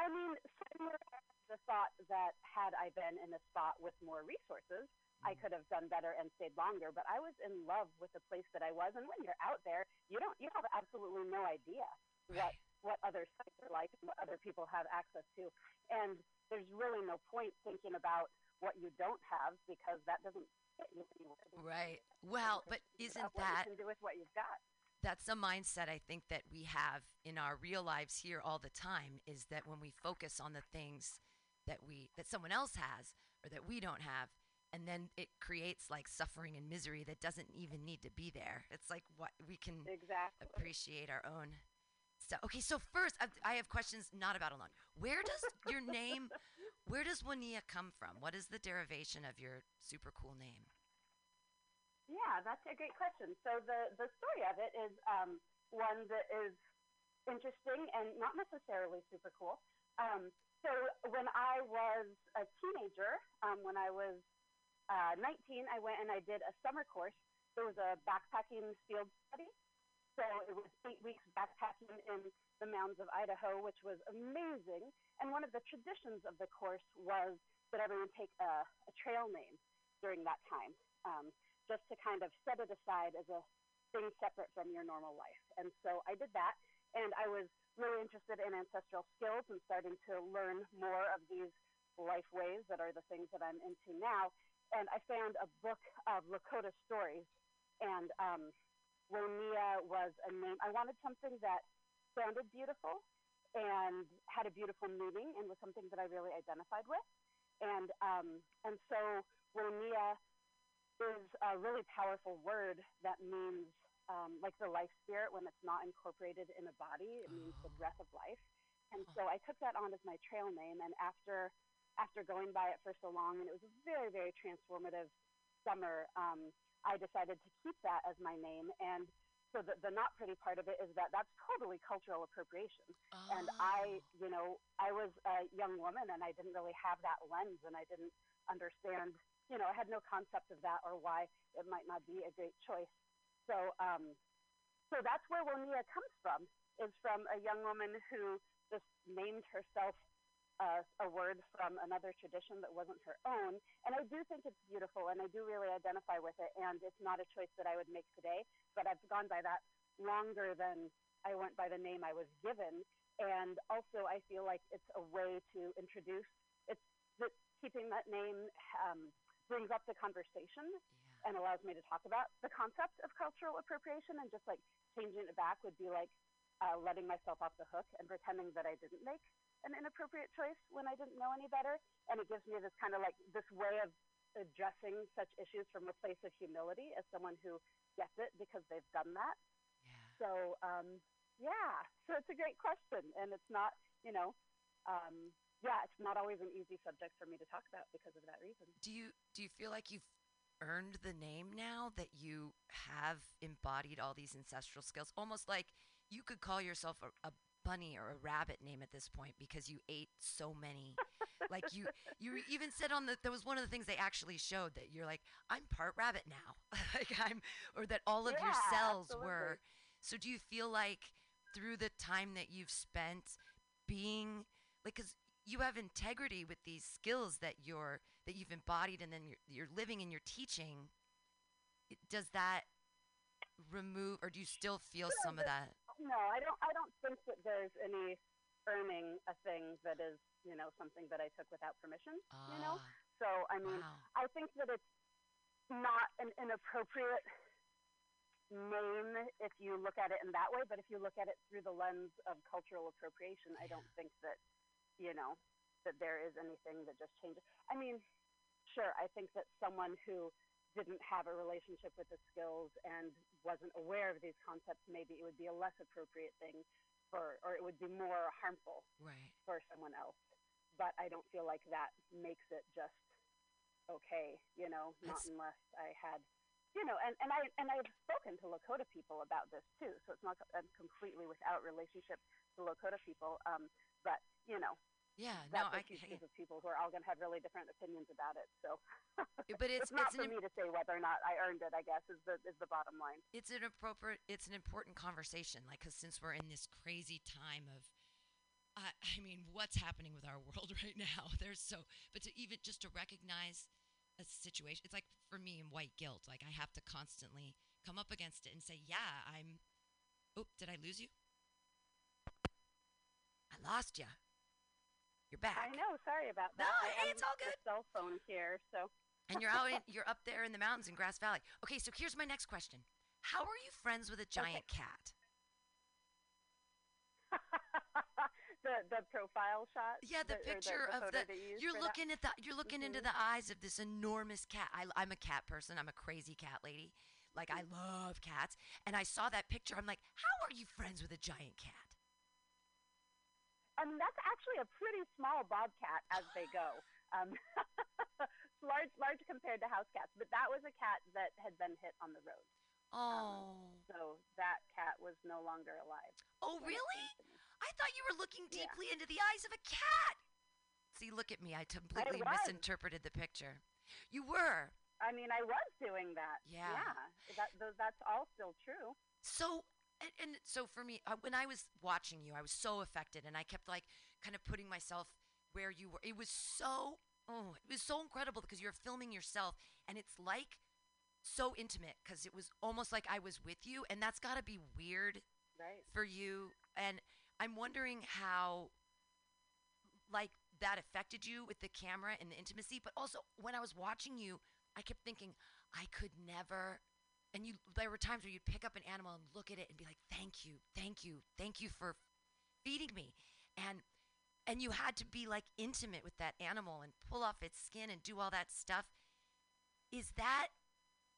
I mean, similar to the thought that had I been in a spot with more resources, mm. I could have done better and stayed longer. But I was in love with the place that I was. And when you're out there, you don't you have absolutely no idea what, what other sites are like and what other people have access to. And there's really no point thinking about what you don't have because that doesn't fit you anywhere. Right. Well, but isn't that – what you can do with what you've got. That's a mindset I think that we have in our real lives here all the time, is that when we focus on the things that we that someone else has or that we don't have, and then it creates, like, suffering and misery that doesn't even need to be there. It's like what we can exactly. appreciate our own stuff. Okay, so first I, I have questions not about Alone. Where does your name, where does Winia come from? What is the derivation of your super cool name? Yeah, that's a great question. So the, the story of it is um, one that is interesting and not necessarily super cool. Um, so when I was a teenager, um, when I was uh, nineteen, I went and I did a summer course. There was a backpacking field study. So it was eight weeks backpacking in the mountains of Idaho, which was amazing. And one of the traditions of the course was that everyone take a, a trail name during that time. Um, just to kind of set it aside as a thing separate from your normal life. And so I did that, and I was really interested in ancestral skills and starting to learn more of these life ways that are the things that I'm into now. And I found a book of Lakota stories, and um, Winia was a name. I wanted something that sounded beautiful and had a beautiful meaning and was something that I really identified with. And, um, and so Winia is a really powerful word that means, um, like, the life spirit when it's not incorporated in a body. It means the breath of life. And so I took that on as my trail name, and after after going by it for so long, and it was a very, very transformative summer, um, I decided to keep that as my name. And so the, the not pretty part of it is that that's totally cultural appropriation. Oh. And I, you know, I was a young woman, and I didn't really have that lens, and I didn't understand – you know, I had no concept of that or why it might not be a great choice. So um, so that's where Winia comes from, is from a young woman who just named herself uh, a word from another tradition that wasn't her own. And I do think it's beautiful, and I do really identify with it, and it's not a choice that I would make today, but I've gone by that longer than I went by the name I was given. And also I feel like it's a way to introduce, it's that keeping that name um, – brings up the conversation yeah. and allows me to talk about the concept of cultural appropriation, and just, like, changing it back would be like uh, letting myself off the hook and pretending that I didn't make an inappropriate choice when I didn't know any better. And it gives me this kind of like this way of addressing such issues from a place of humility as someone who gets it because they've done that. Yeah. So, um, yeah, so it's a great question. And it's not, you know, um, yeah, it's not always an easy subject for me to talk about because of that reason. Do you do you feel like you've earned the name now that you have embodied all these ancestral skills? Almost like you could call yourself a, a bunny or a rabbit name at this point because you ate so many. Like you, you even said on the, that was one of the things they actually showed, that you're like, I'm part rabbit now. Like I'm, or that all of yeah, your cells absolutely. were. So do you feel like through the time that you've spent being, like, because you have integrity with these skills that you're, that you've embodied and then you're, you're living and you're teaching, it, does that remove, or do you still feel no, some of that? No, I don't, I don't think that there's any earning a thing that is, you know, something that I took without permission, ah, you know? So, I mean, wow. I think that it's not an inappropriate name if you look at it in that way, but if you look at it through the lens of cultural appropriation, yeah. I don't think that, you know, that there is anything that just changes. I mean, sure, I think that someone who didn't have a relationship with the skills and wasn't aware of these concepts, maybe it would be a less appropriate thing for, or it would be more harmful right. for someone else. But I don't feel like that makes it just okay, you know, that's not unless I had, you know, and, and I and I've spoken to Lakota people about this too, so it's not I'm completely without relationship to Lakota people, um, but, you know, yeah, that's no, a huge group of people who are all going to have really different opinions about it, so but it's, it's not it's for me to say whether or not I earned it, I guess, is the is the bottom line. It's an appropriate, it's an important conversation, like, because since we're in this crazy time of, uh, I mean, what's happening with our world right now? There's so, but to even just to recognize a situation, it's like for me in white guilt, like I have to constantly come up against it and say, yeah, I'm, oh, did I lose you? I lost you. You're back. I know. Sorry about that. No, hey, it's all good. The cell phone here, so. And you're out. In, you're up there in the mountains in Grass Valley. Okay, so here's my next question: how are you friends with a giant okay. cat? the the profile shot. Yeah, the, the picture the, the of the. You you're looking that? at the. You're looking mm-hmm. into the eyes of this enormous cat. I, I'm a cat person. I'm a crazy cat lady. Like I love cats, and I saw that picture. I'm like, how are you friends with a giant cat? I mean, that's actually a pretty small bobcat as they go. Um, large, large compared to house cats. But that was a cat that had been hit on the road. Oh. Um, so that cat was no longer alive. Oh, really? I thought you were looking deeply yeah. into the eyes of a cat. See, look at me. I completely I misinterpreted the picture. You were. I mean, I was doing that. Yeah. Yeah. That, th- that's all still true. So... And, and so for me, uh, when I was watching you, I was so affected, and I kept like kind of putting myself where you were. It was so, oh, it was so incredible because you're filming yourself, and it's like so intimate because it was almost like I was with you, and that's got to be weird right. for you. And I'm wondering how, like, that affected you with the camera and the intimacy, but also when I was watching you, I kept thinking I could never. And you, there were times where you'd pick up an animal and look at it and be like, thank you, thank you, thank you for feeding me. And and you had to be like intimate with that animal and pull off its skin and do all that stuff. Is that,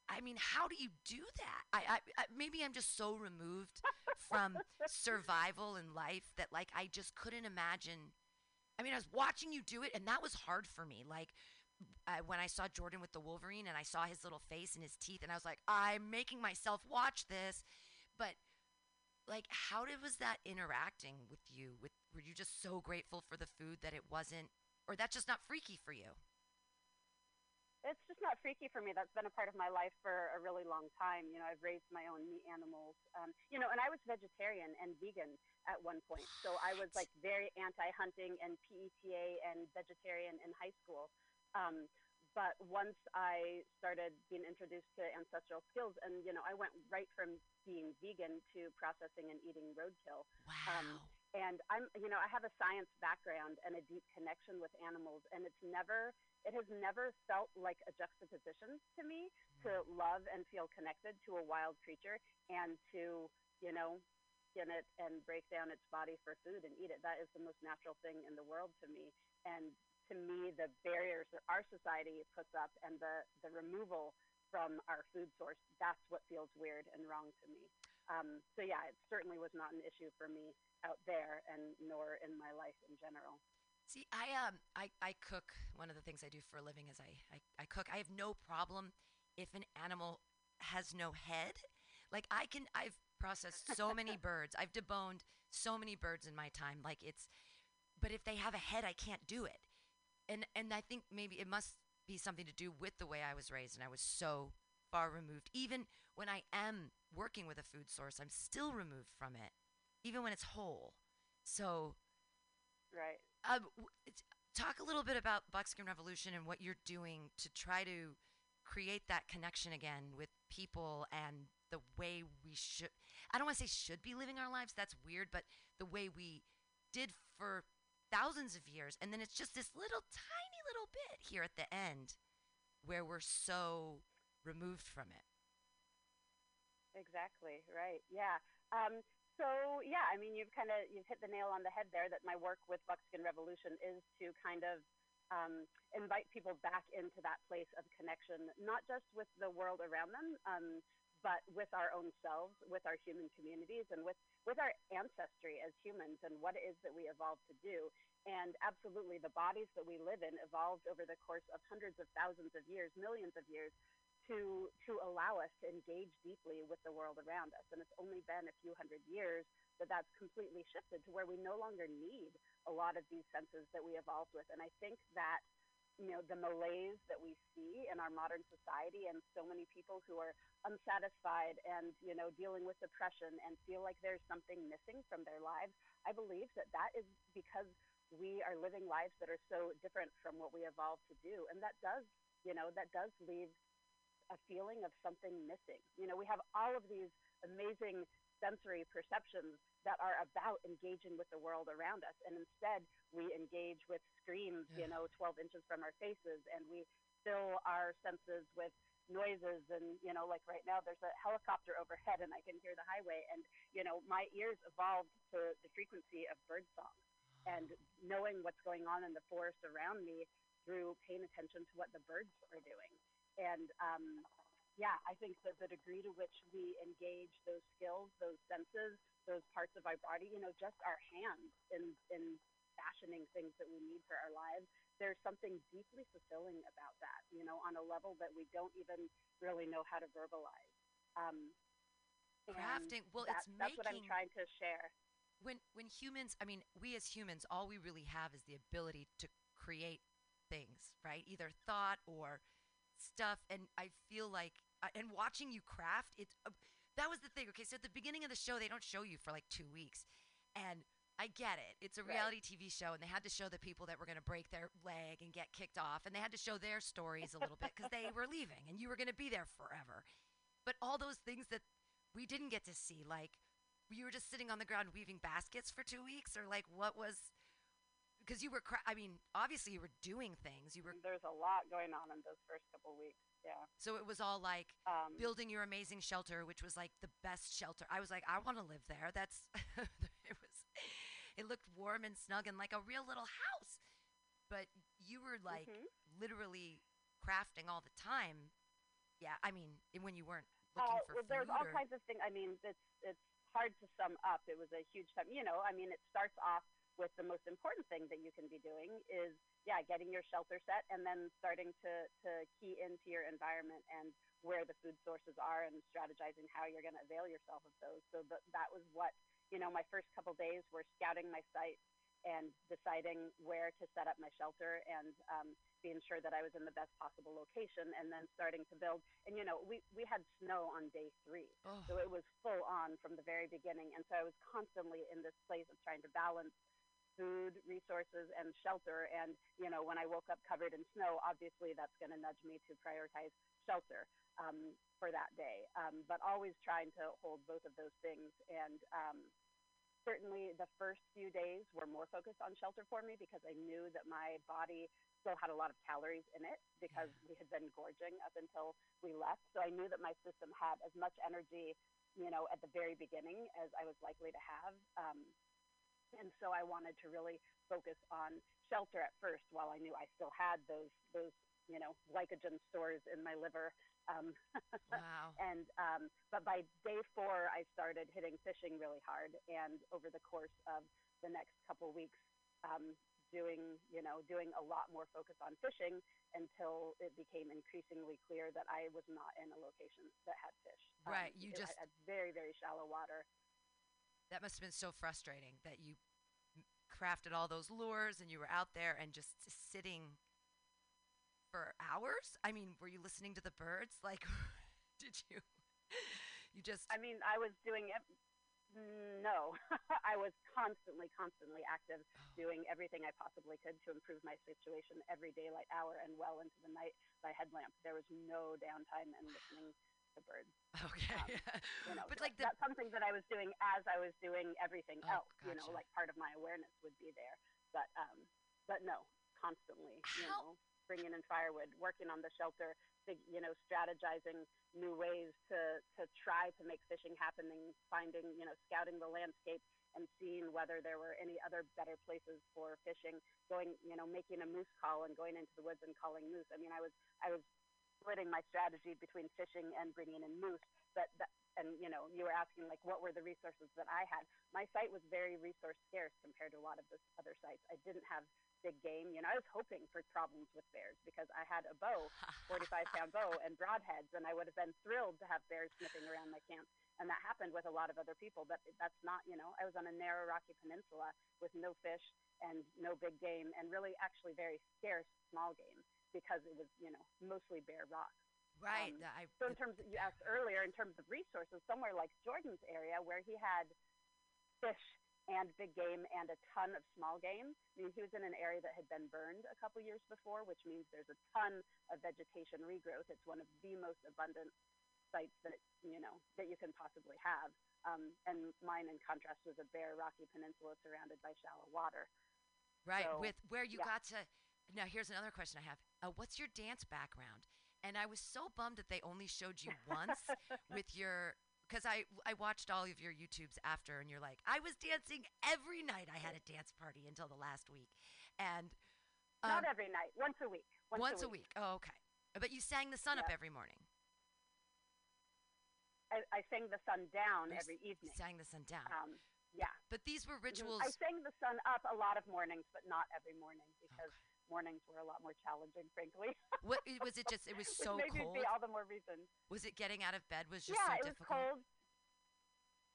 I mean, how do you do that? I, I, I maybe I'm just so removed from survival and life that like I just couldn't imagine. I mean, I was watching you do it and that was hard for me. Like, Uh, when I saw Jordan with the Wolverine and I saw his little face and his teeth and I was like, I'm making myself watch this. But like, how did, was that interacting with you? With, were you just so grateful for the food that it wasn't, or that's just not freaky for you? It's just not freaky for me. That's been a part of my life for a really long time. You know, I've raised my own meat animals, um, you know, and I was vegetarian and vegan at one point. So I was like very anti-hunting and P E T A and vegetarian in high school. Um, but once I started being introduced to ancestral skills, and, you know, I went right from being vegan to processing and eating roadkill. Wow. Um, and I'm, you know, I have a science background and a deep connection with animals, and it's never, it has never felt like a juxtaposition to me mm. to love and feel connected to a wild creature and to, you know, in it and break down its body for food and eat it. That is the most natural thing in the world to me. And to me, the barriers that our society puts up and the, the removal from our food source, that's what feels weird and wrong to me. Um, so yeah, it certainly was not an issue for me out there, and nor in my life in general. See, I um, I, I cook. One of the things I do for a living is I, I, I cook. I have no problem if an animal has no head. Like I can, I've processed so many birds. I've deboned so many birds in my time. Like it's, but if they have a head, I can't do it. And and I think maybe it must be something to do with the way I was raised, and I was so far removed. Even when I am working with a food source, I'm still removed from it, even when it's whole. So, right. Uh, w- talk a little bit about Buckskin Revolution and what you're doing to try to create that connection again with people and the way we should, I don't want to say should be living our lives, that's weird, but the way we did for thousands of years. And then it's just this little tiny little bit here at the end where we're so removed from it. Exactly, right, yeah. Um, So, yeah, I mean, you've kind of, you've hit the nail on the head there, that my work with Buckskin Revolution is to kind of um, invite people back into that place of connection, not just with the world around them, um, but with our own selves, with our human communities, and with, with our ancestry as humans and what it is that we evolved to do. And absolutely, the bodies that we live in evolved over the course of hundreds of thousands of years, millions of years, to to allow us to engage deeply with the world around us. And it's only been a few hundred years that that's completely shifted to where we no longer need a lot of these senses that we evolved with. And I think that, you know, the malaise that we see in our modern society and so many people who are unsatisfied and, you know, dealing with depression and feel like there's something missing from their lives, I believe that that is because we are living lives that are so different from what we evolved to do. And that does, you know, that does leave a feeling of something missing. You know, we have all of these amazing sensory perceptions that are about engaging with the world around us. And instead, we engage with screens, yeah. you know, twelve inches from our faces, and we fill our senses with noises. And, you know, like right now, there's a helicopter overhead, and I can hear the highway. And, you know, my ears evolved to the frequency of bird song. And knowing what's going on in the forest around me through paying attention to what the birds are doing. And, um, yeah, I think that the degree to which we engage those skills, those senses, those parts of our body, you know, just our hands in, in fashioning things that we need for our lives, there's something deeply fulfilling about that, you know, on a level that we don't even really know how to verbalize. Um, Crafting, well, that, it's making... That's what I'm trying to share. When, when humans, I mean, we as humans, all we really have is the ability to create things, right? Either thought or... stuff. And I feel like uh, and watching you craft it, uh, that was the thing. Okay, so at the beginning of the show they don't show you for like two weeks, and I get it, it's a reality right. T V show, and they had to show the people that were going to break their leg and get kicked off, and they had to show their stories a little bit because they were leaving and you were going to be there forever. But all those things that we didn't get to see, like you were just sitting on the ground weaving baskets for two weeks, or like what was, because you were, cra- I mean, obviously you were doing things. You were. There's a lot going on in those first couple weeks, yeah. So it was all like um, building your amazing shelter, which was like the best shelter. I was like, I want to live there. That's, it was, it looked warm and snug and like a real little house. But you were like mm-hmm. literally crafting all the time. Yeah, I mean, when you weren't looking uh, for well, food. There's or- all kinds of things. I mean, it's, it's hard to sum up. It was a huge time. You know, I mean, it starts off with the most important thing that you can be doing is, yeah, getting your shelter set and then starting to, to key into your environment and where the food sources are and strategizing how you're going to avail yourself of those. So th- that was what, you know, my first couple days were scouting my site and deciding where to set up my shelter and um, being sure that I was in the best possible location and then starting to build. And, you know, we, we had snow on day three. Oh. So it was full on from the very beginning. And so I was constantly in this place of trying to balance food, resources, and shelter. And, you know, when I woke up covered in snow, obviously that's going to nudge me to prioritize shelter um, for that day. Um, but always trying to hold both of those things. And um, certainly the first few days were more focused on shelter for me because I knew that my body still had a lot of calories in it because we had been gorging up until we left. So I knew that my system had as much energy you know, at the very beginning as I was likely to have. Um, and so I wanted to really focus on shelter at first, while I knew I still had those, those you know, glycogen stores in my liver. Um, wow. And um, but by day four, I started hitting fishing really hard. And over the course of the next couple weeks, um, doing, you know, doing a lot more focus on fishing until it became increasingly clear that I was not in a location that had fish. Right. Um, you it, just had very, very shallow water. That must have been so frustrating that you crafted all those lures and you were out there and just sitting for hours? I mean, were you listening to the birds? Like, did you, you just... I mean, I was doing it. No, I was constantly, constantly active, oh. doing everything I possibly could to improve my situation every daylight hour and well into the night by headlamp. There was no downtime and listening to birds. Okay. Um, you know, but like that's something that I was doing as I was doing everything oh, else, gotcha. You know, like part of my awareness would be there. But, um, but no, constantly, How? you know, bringing in firewood, working on the shelter, you know, strategizing new ways to, to try to make fishing happen, and finding, you know, scouting the landscape and seeing whether there were any other better places for fishing, going, you know, making a moose call and going into the woods and calling moose. I mean, I was, I was splitting my strategy between fishing and bringing in moose, but that, and, you know, you were asking, like, what were the resources that I had? My site was very resource scarce compared to a lot of the other sites. I didn't have big game. You know, I was hoping for problems with bears because I had a bow, forty-five pound bow, and broadheads, and I would have been thrilled to have bears sniffing around my camp. And that happened with a lot of other people, but that's not, you know, I was on a narrow rocky peninsula with no fish and no big game, and really actually very scarce small game because it was, you know, mostly bare rocks. Right. Um, I, so in terms of, you asked earlier, in terms of resources, somewhere like Jordan's area where he had fish and big game and a ton of small game. I mean, he was in an area that had been burned a couple years before, which means there's a ton of vegetation regrowth. It's one of the most abundant sites that, you know, that you can possibly have. Um, and mine, in contrast, was a bare, rocky peninsula surrounded by shallow water. Right, so, with where you yeah. got to – now, here's another question I have. Uh, what's your dance background? And I was so bummed that they only showed you once with your – because I, I watched all of your YouTubes after, and you're like, I was dancing every night. I had a dance party until the last week. And um, not every night. Once a week. Once, once a, week. a week. Oh, okay. But you sang the sun yeah. up every morning. I, I sang the sun down you every evening. sang the sun down. Um, yeah. But, but these were rituals. I sang the sun up a lot of mornings, but not every morning because okay. mornings were a lot more challenging, frankly. What was it? Just it was so maybe cold. Maybe all the more reason. Was it getting out of bed was just yeah, so difficult?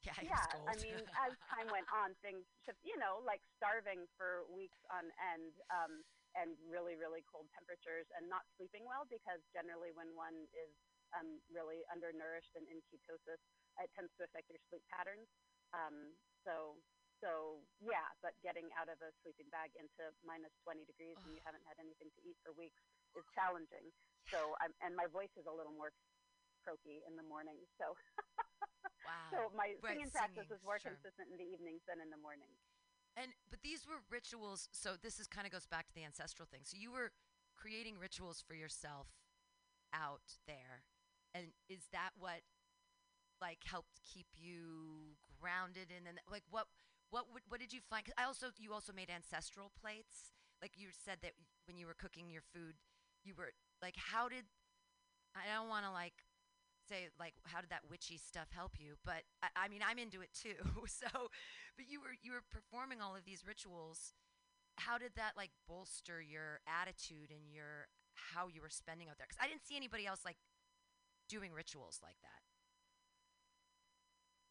Yeah, it was cold. Yeah, it yeah, was cold. I mean, as time went on, things just, you know, like starving for weeks on end, um, and really, really cold temperatures, and not sleeping well because generally when one is um, really undernourished and in ketosis, it tends to affect your sleep patterns. Um, so. So, yeah, but getting out of a sleeping bag into minus twenty degrees oh. and you haven't had anything to eat for weeks is challenging. Yeah. So, I'm, and my voice is a little more croaky in the morning. So, wow. so my right, singing practice is more sure. consistent in the evenings than in the morning. And but these were rituals. So this is kind of goes back to the ancestral thing. So you were creating rituals for yourself out there. And is that what, like, helped keep you grounded in, and like, what – What would, what did you find? Cause I also you also made ancestral plates. Like you said that when you were cooking your food, you were like, how did? I don't want to like say like how did that witchy stuff help you? But I, I mean I'm into it too. So, but you were you were performing all of these rituals. How did that like bolster your attitude and your how you were spending out there? Because I didn't see anybody else like doing rituals like that.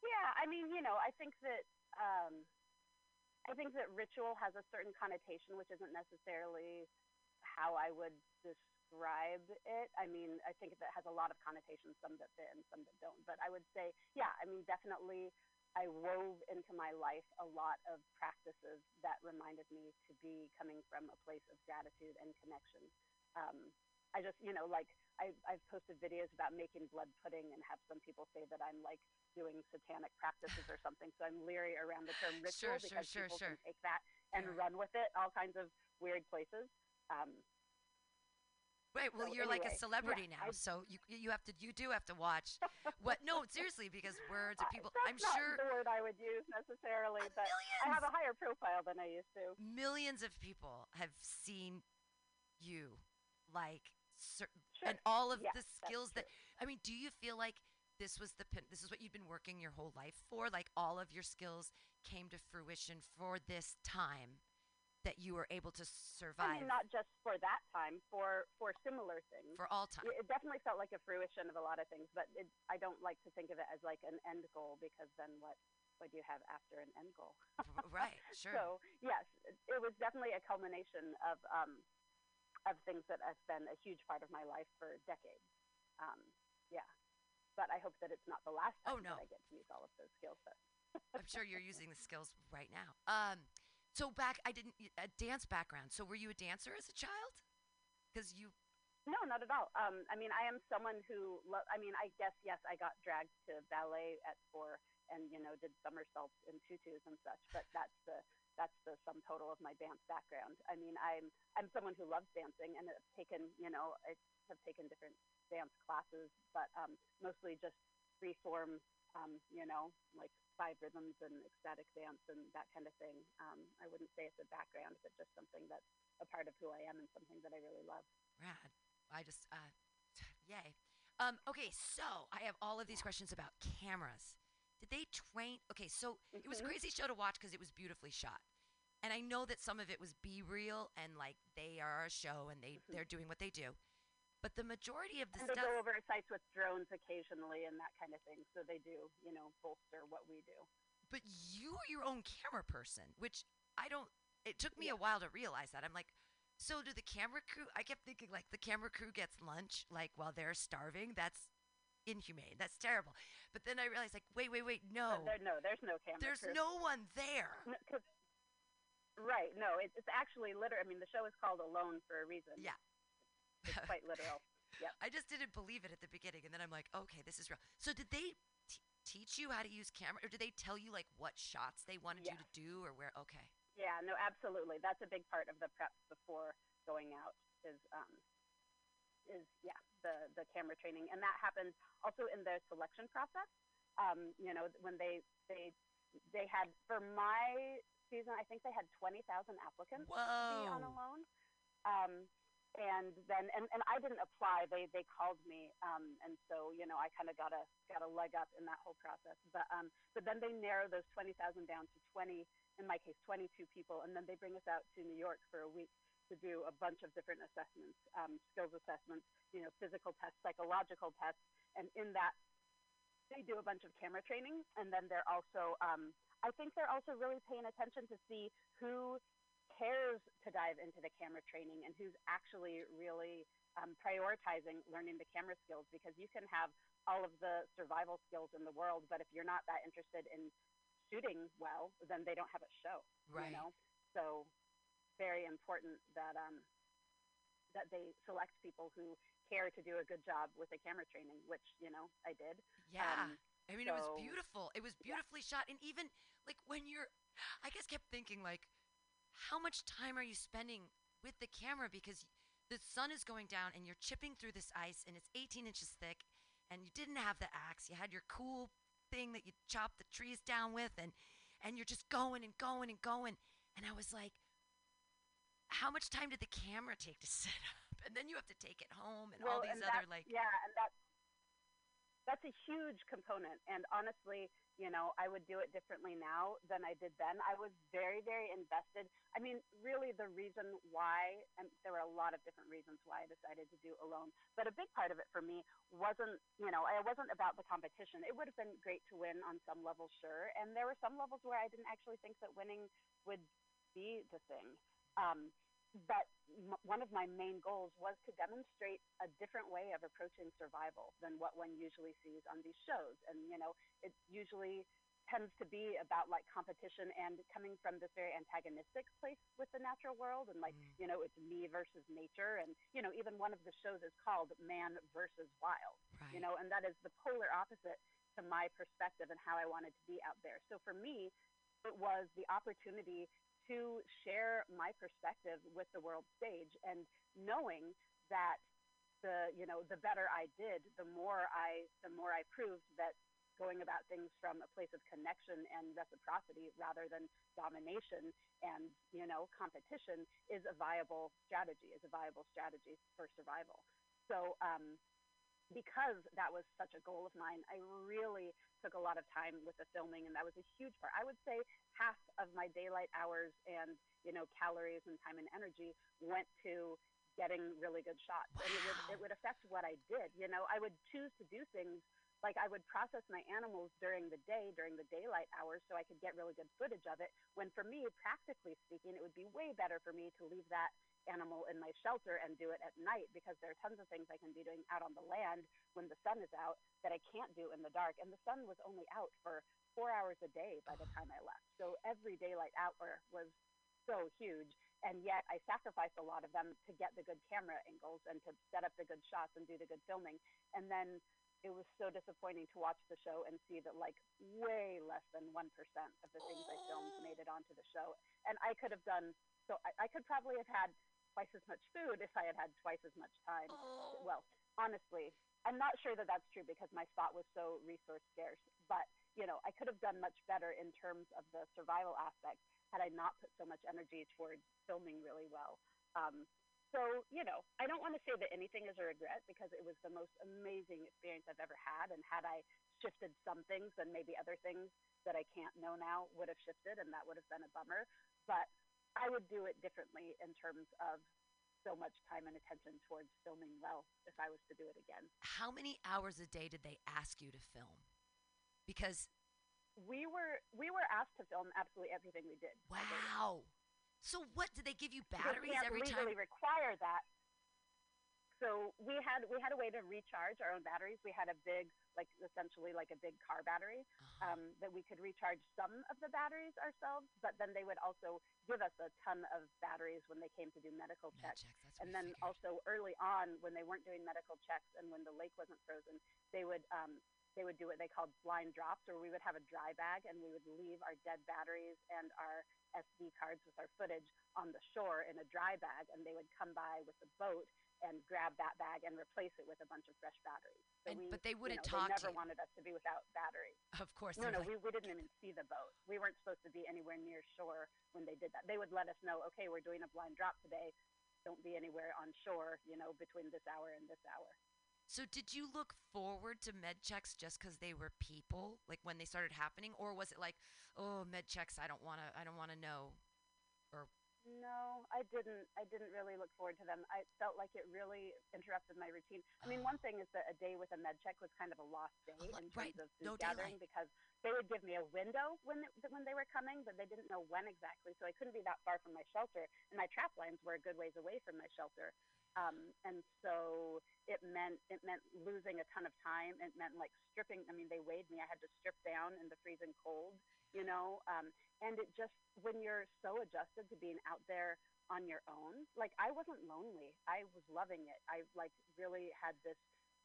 Yeah, I mean you know I think that. Um, I think that ritual has a certain connotation, which isn't necessarily how I would describe it. I mean, I think that has a lot of connotations, some that fit and some that don't. But I would say, yeah, I mean, definitely I wove into my life a lot of practices that reminded me to be coming from a place of gratitude and connection. Um, I just, you know, like I, I've posted videos about making blood pudding and have some people say that I'm like doing satanic practices or something. So I'm leery around the term ritual sure, because sure, people sure. can take that and yeah. run with it all kinds of weird places. Um, Right. Well, so you're anyway, like a celebrity yeah, now, I, so you you have to you do have to watch. What? No, seriously, because words of people. That's I'm not sure the word I would use necessarily, but millions, I have a higher profile than I used to. Millions of people have seen you, like, cer- sure. and all of yes, the skills that. I mean, do you feel like this was the pin- this is what you've been working your whole life for? Like, all of your skills came to fruition for this time. That you were able to survive. I mean, not just for that time, for, for similar things. For all time. It definitely felt like a fruition of a lot of things, but it, I don't like to think of it as like an end goal, because then what would you have after an end goal? Right, sure. So, yes, it, it was definitely a culmination of um, of things that have been a huge part of my life for decades. Um, yeah. But I hope that it's not the last time oh, no. that I get to use all of those skill sets. I'm sure you're using the skills right now. Um, So back, I didn't, a dance background. So were you a dancer as a child? Because you. No, not at all. Um, I mean, I am someone who, lo- I mean, I guess, yes, I got dragged to ballet at four and, you know, did somersaults and tutus and such, but that's the, that's the sum total of my dance background. I mean, I'm, I'm someone who loves dancing and have taken, you know, I have taken different dance classes, but um, mostly just free form, um, you know, like, five rhythms and ecstatic dance and that kind of thing. Um, I wouldn't say it's a background, but just something that's a part of who I am and something that I really love. Rad. I just, uh, yay. Um, okay, so I have all of these questions about cameras. Did they train? Okay, so mm-hmm. It was a crazy show to watch because it was beautifully shot. And I know that some of it was Be Real and like they are a show and they, mm-hmm. they're doing what they do. But the majority of the and stuff... And they go over sites with drones occasionally and that kind of thing. So they do, you know, bolster what we do. But you are your own camera person, which I don't... It took me yeah. a while to realize that. I'm like, so do the camera crew... I kept thinking, like, the camera crew gets lunch, like, while they're starving. That's inhumane. That's terrible. But then I realized, like, wait, wait, wait, no. There, no, there's no camera There's crew. no one there. No, right, no. It, it's actually literally... I mean, the show is called Alone for a reason. Yeah. It's quite literal. Yep. I just didn't believe it at the beginning, and then I'm like, okay, this is real. So did they t- teach you how to use camera, or did they tell you, like, what shots they wanted yeah. you to do or where? Okay. Yeah, no, absolutely. That's a big part of the prep before going out is, um, is yeah, the, the camera training. And that happens also in the selection process. Um, you know, when they, they, they had, for my season, I think they had twenty thousand applicants Whoa. to be on Alone. Um And then, and, and I didn't apply. They they called me, um, and so you know I kind of got a got a leg up in that whole process. But um, but then they narrow those twenty thousand down to twenty. In my case, twenty-two people, and then they bring us out to New York for a week to do a bunch of different assessments, um, skills assessments, you know, physical tests, psychological tests, and in that they do a bunch of camera training. And then they're also, um, I think they're also really paying attention to see who cares to dive into the camera training and who's actually really um, prioritizing learning the camera skills, because you can have all of the survival skills in the world, but if you're not that interested in shooting well, then they don't have a show, right. you know? So very important that um, that they select people who care to do a good job with the camera training, which, you know, I did. Yeah. Um, I mean, so, it was beautiful. It was beautifully yeah. shot. And even like when you're, I guess kept thinking like, how much time are you spending with the camera? Because the sun is going down and you're chipping through this ice and it's eighteen inches thick and you didn't have the axe. You had your cool thing that you chopped the trees down with and, and you're just going and going and going. And I was like, how much time did the camera take to set up? And then you have to take it home and well, all these and other that, like. Yeah, and that, that's a huge component. And honestly, you know, I would do it differently now than I did then. I was very, very invested. I mean, really the reason why, and there were a lot of different reasons why I decided to do Alone, but a big part of it for me wasn't, you know, I wasn't about the competition. It would have been great to win on some level, sure. And there were some levels where I didn't actually think that winning would be the thing. Um, but m- one of my main goals was to demonstrate a different way of approaching survival than what one usually sees on these shows. And, you know, it usually tends to be about like competition and coming from this very antagonistic place with the natural world. And like, mm. you know, it's me versus nature. And, you know, even one of the shows is called Man versus Wild, right. you know, and that is the polar opposite to my perspective and how I wanted to be out there. So for me, it was the opportunity to share my perspective with the world stage and knowing that the, you know, the better I did, the more I, the more I proved that going about things from a place of connection and reciprocity rather than domination and, you know, competition is a viable strategy, is a viable strategy for survival. So um, because that was such a goal of mine, I really took a lot of time with the filming, and that was a huge part. I would say half of my daylight hours and, you know, calories and time and energy went to getting really good shots. Wow. And it would, it would affect what I did. You know, I would choose to do things. Like, I would process my animals during the day, during the daylight hours, so I could get really good footage of it, when for me, practically speaking, it would be way better for me to leave that animal in my shelter and do it at night, because there are tons of things I can be doing out on the land when the sun is out that I can't do in the dark. And the sun was only out for four hours a day by the time I left. So every daylight hour was so huge, and yet I sacrificed a lot of them to get the good camera angles and to set up the good shots and do the good filming. And then it was so disappointing to watch the show and see that, like, way less than one percent of the things I filmed made it onto the show. And I could have done, so I, I could probably have had twice as much food if I had had twice as much time. Well, honestly, I'm not sure that that's true because my spot was so resource scarce. But, you know, I could have done much better in terms of the survival aspect had I not put so much energy towards filming really well. Um, So, you know, I don't want to say that anything is a regret because it was the most amazing experience I've ever had. And had I shifted some things, then maybe other things that I can't know now would have shifted, and that would have been a bummer. But I would do it differently in terms of so much time and attention towards filming well if I was to do it again. How many hours a day did they ask you to film? Because we were we were asked to film absolutely everything we did. Wow. So what, did they give you batteries every time? We can't legally require that. So we had we had a way to recharge our own batteries. We had a big, like, essentially like a big car battery uh-huh. um, that we could recharge some of the batteries ourselves, but then they would also give us a ton of batteries when they came to do medical Med checks. checks and then figured. Also early on when they weren't doing medical checks and when the lake wasn't frozen, they would um, – they would do what they called blind drops, or we would have a dry bag and we would leave our dead batteries and our S D cards with our footage on the shore in a dry bag, and they would come by with a boat and grab that bag and replace it with a bunch of fresh batteries. So and, we, but they wouldn't you know, talk they never to wanted us to be without batteries. Of course. No, no, like we, we didn't even see the boat. We weren't supposed to be anywhere near shore when they did that. They would let us know, okay, we're doing a blind drop today. Don't be anywhere on shore, you know, between this hour and this hour. So did you look forward to med checks just because they were people, like when they started happening, or was it like, oh, med checks, I don't want to, I don't want to know, or? No, I didn't. I didn't really look forward to them. I felt like it really interrupted my routine. I mean, one thing is that a day with a med check was kind of a lost day oh, in right. terms of food no gathering daylight. Because they would give me a window when th- when they were coming, but they didn't know when exactly, so I couldn't be that far from my shelter, and my trap lines were a good ways away from my shelter. Um, and so it meant it meant losing a ton of time. It meant like stripping. I mean, they weighed me. I had to strip down in the freezing cold, you know. Um, and it just, when you're so adjusted to being out there on your own, like I wasn't lonely. I was loving it. I like really had this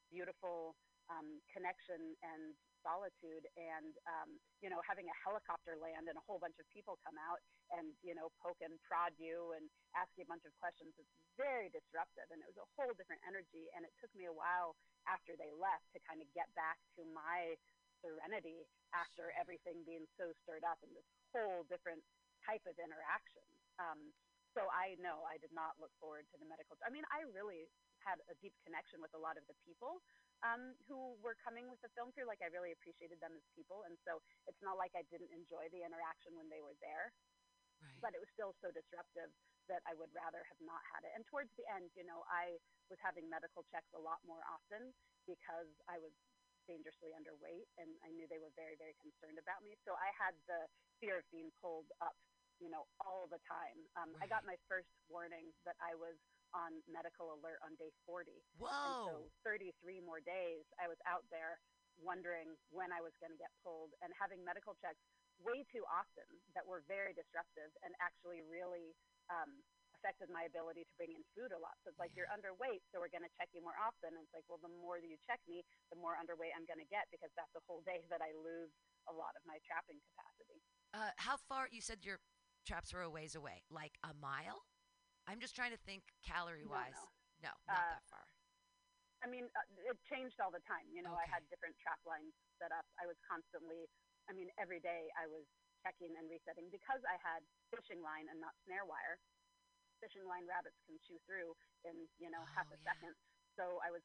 beautiful um, connection and solitude, and um, you know, having a helicopter land and a whole bunch of people come out and, you know, poke and prod you and ask you a bunch of questions. It's very disruptive, and it was a whole different energy, and it took me a while after they left to kind of get back to my serenity after everything being so stirred up in this whole different type of interaction. Um, so I know I did not look forward to the medical. I mean, I really had a deep connection with a lot of the people um, who were coming with the film crew. Like, I really appreciated them as people, and so it's not like I didn't enjoy the interaction when they were there. Right. But it was still so disruptive that I would rather have not had it. And towards the end, you know, I was having medical checks a lot more often because I was dangerously underweight, and I knew they were very, very concerned about me. So I had the fear of being pulled up, you know, all the time. Um, right. I got my first warning that I was on medical alert on day forty. Whoa! And so thirty-three more days I was out there wondering when I was going to get pulled and having medical checks way too often that were very disruptive and actually really um, affected my ability to bring in food a lot. So it's like, yeah. You're underweight, so we're going to check you more often. And it's like, well, the more that you check me, the more underweight I'm going to get because that's a whole day that I lose a lot of my trapping capacity. Uh, how far, you said your traps were a ways away, like a mile? I'm just trying to think calorie-wise. No, no, no not uh, that far. I mean, uh, it changed all the time. You know, okay. I had different track lines set up. I was constantly, I mean, every day I was checking and resetting because I had fishing line and not snare wire. Fishing line rabbits can chew through in, you know, oh, half a yeah. second. So I was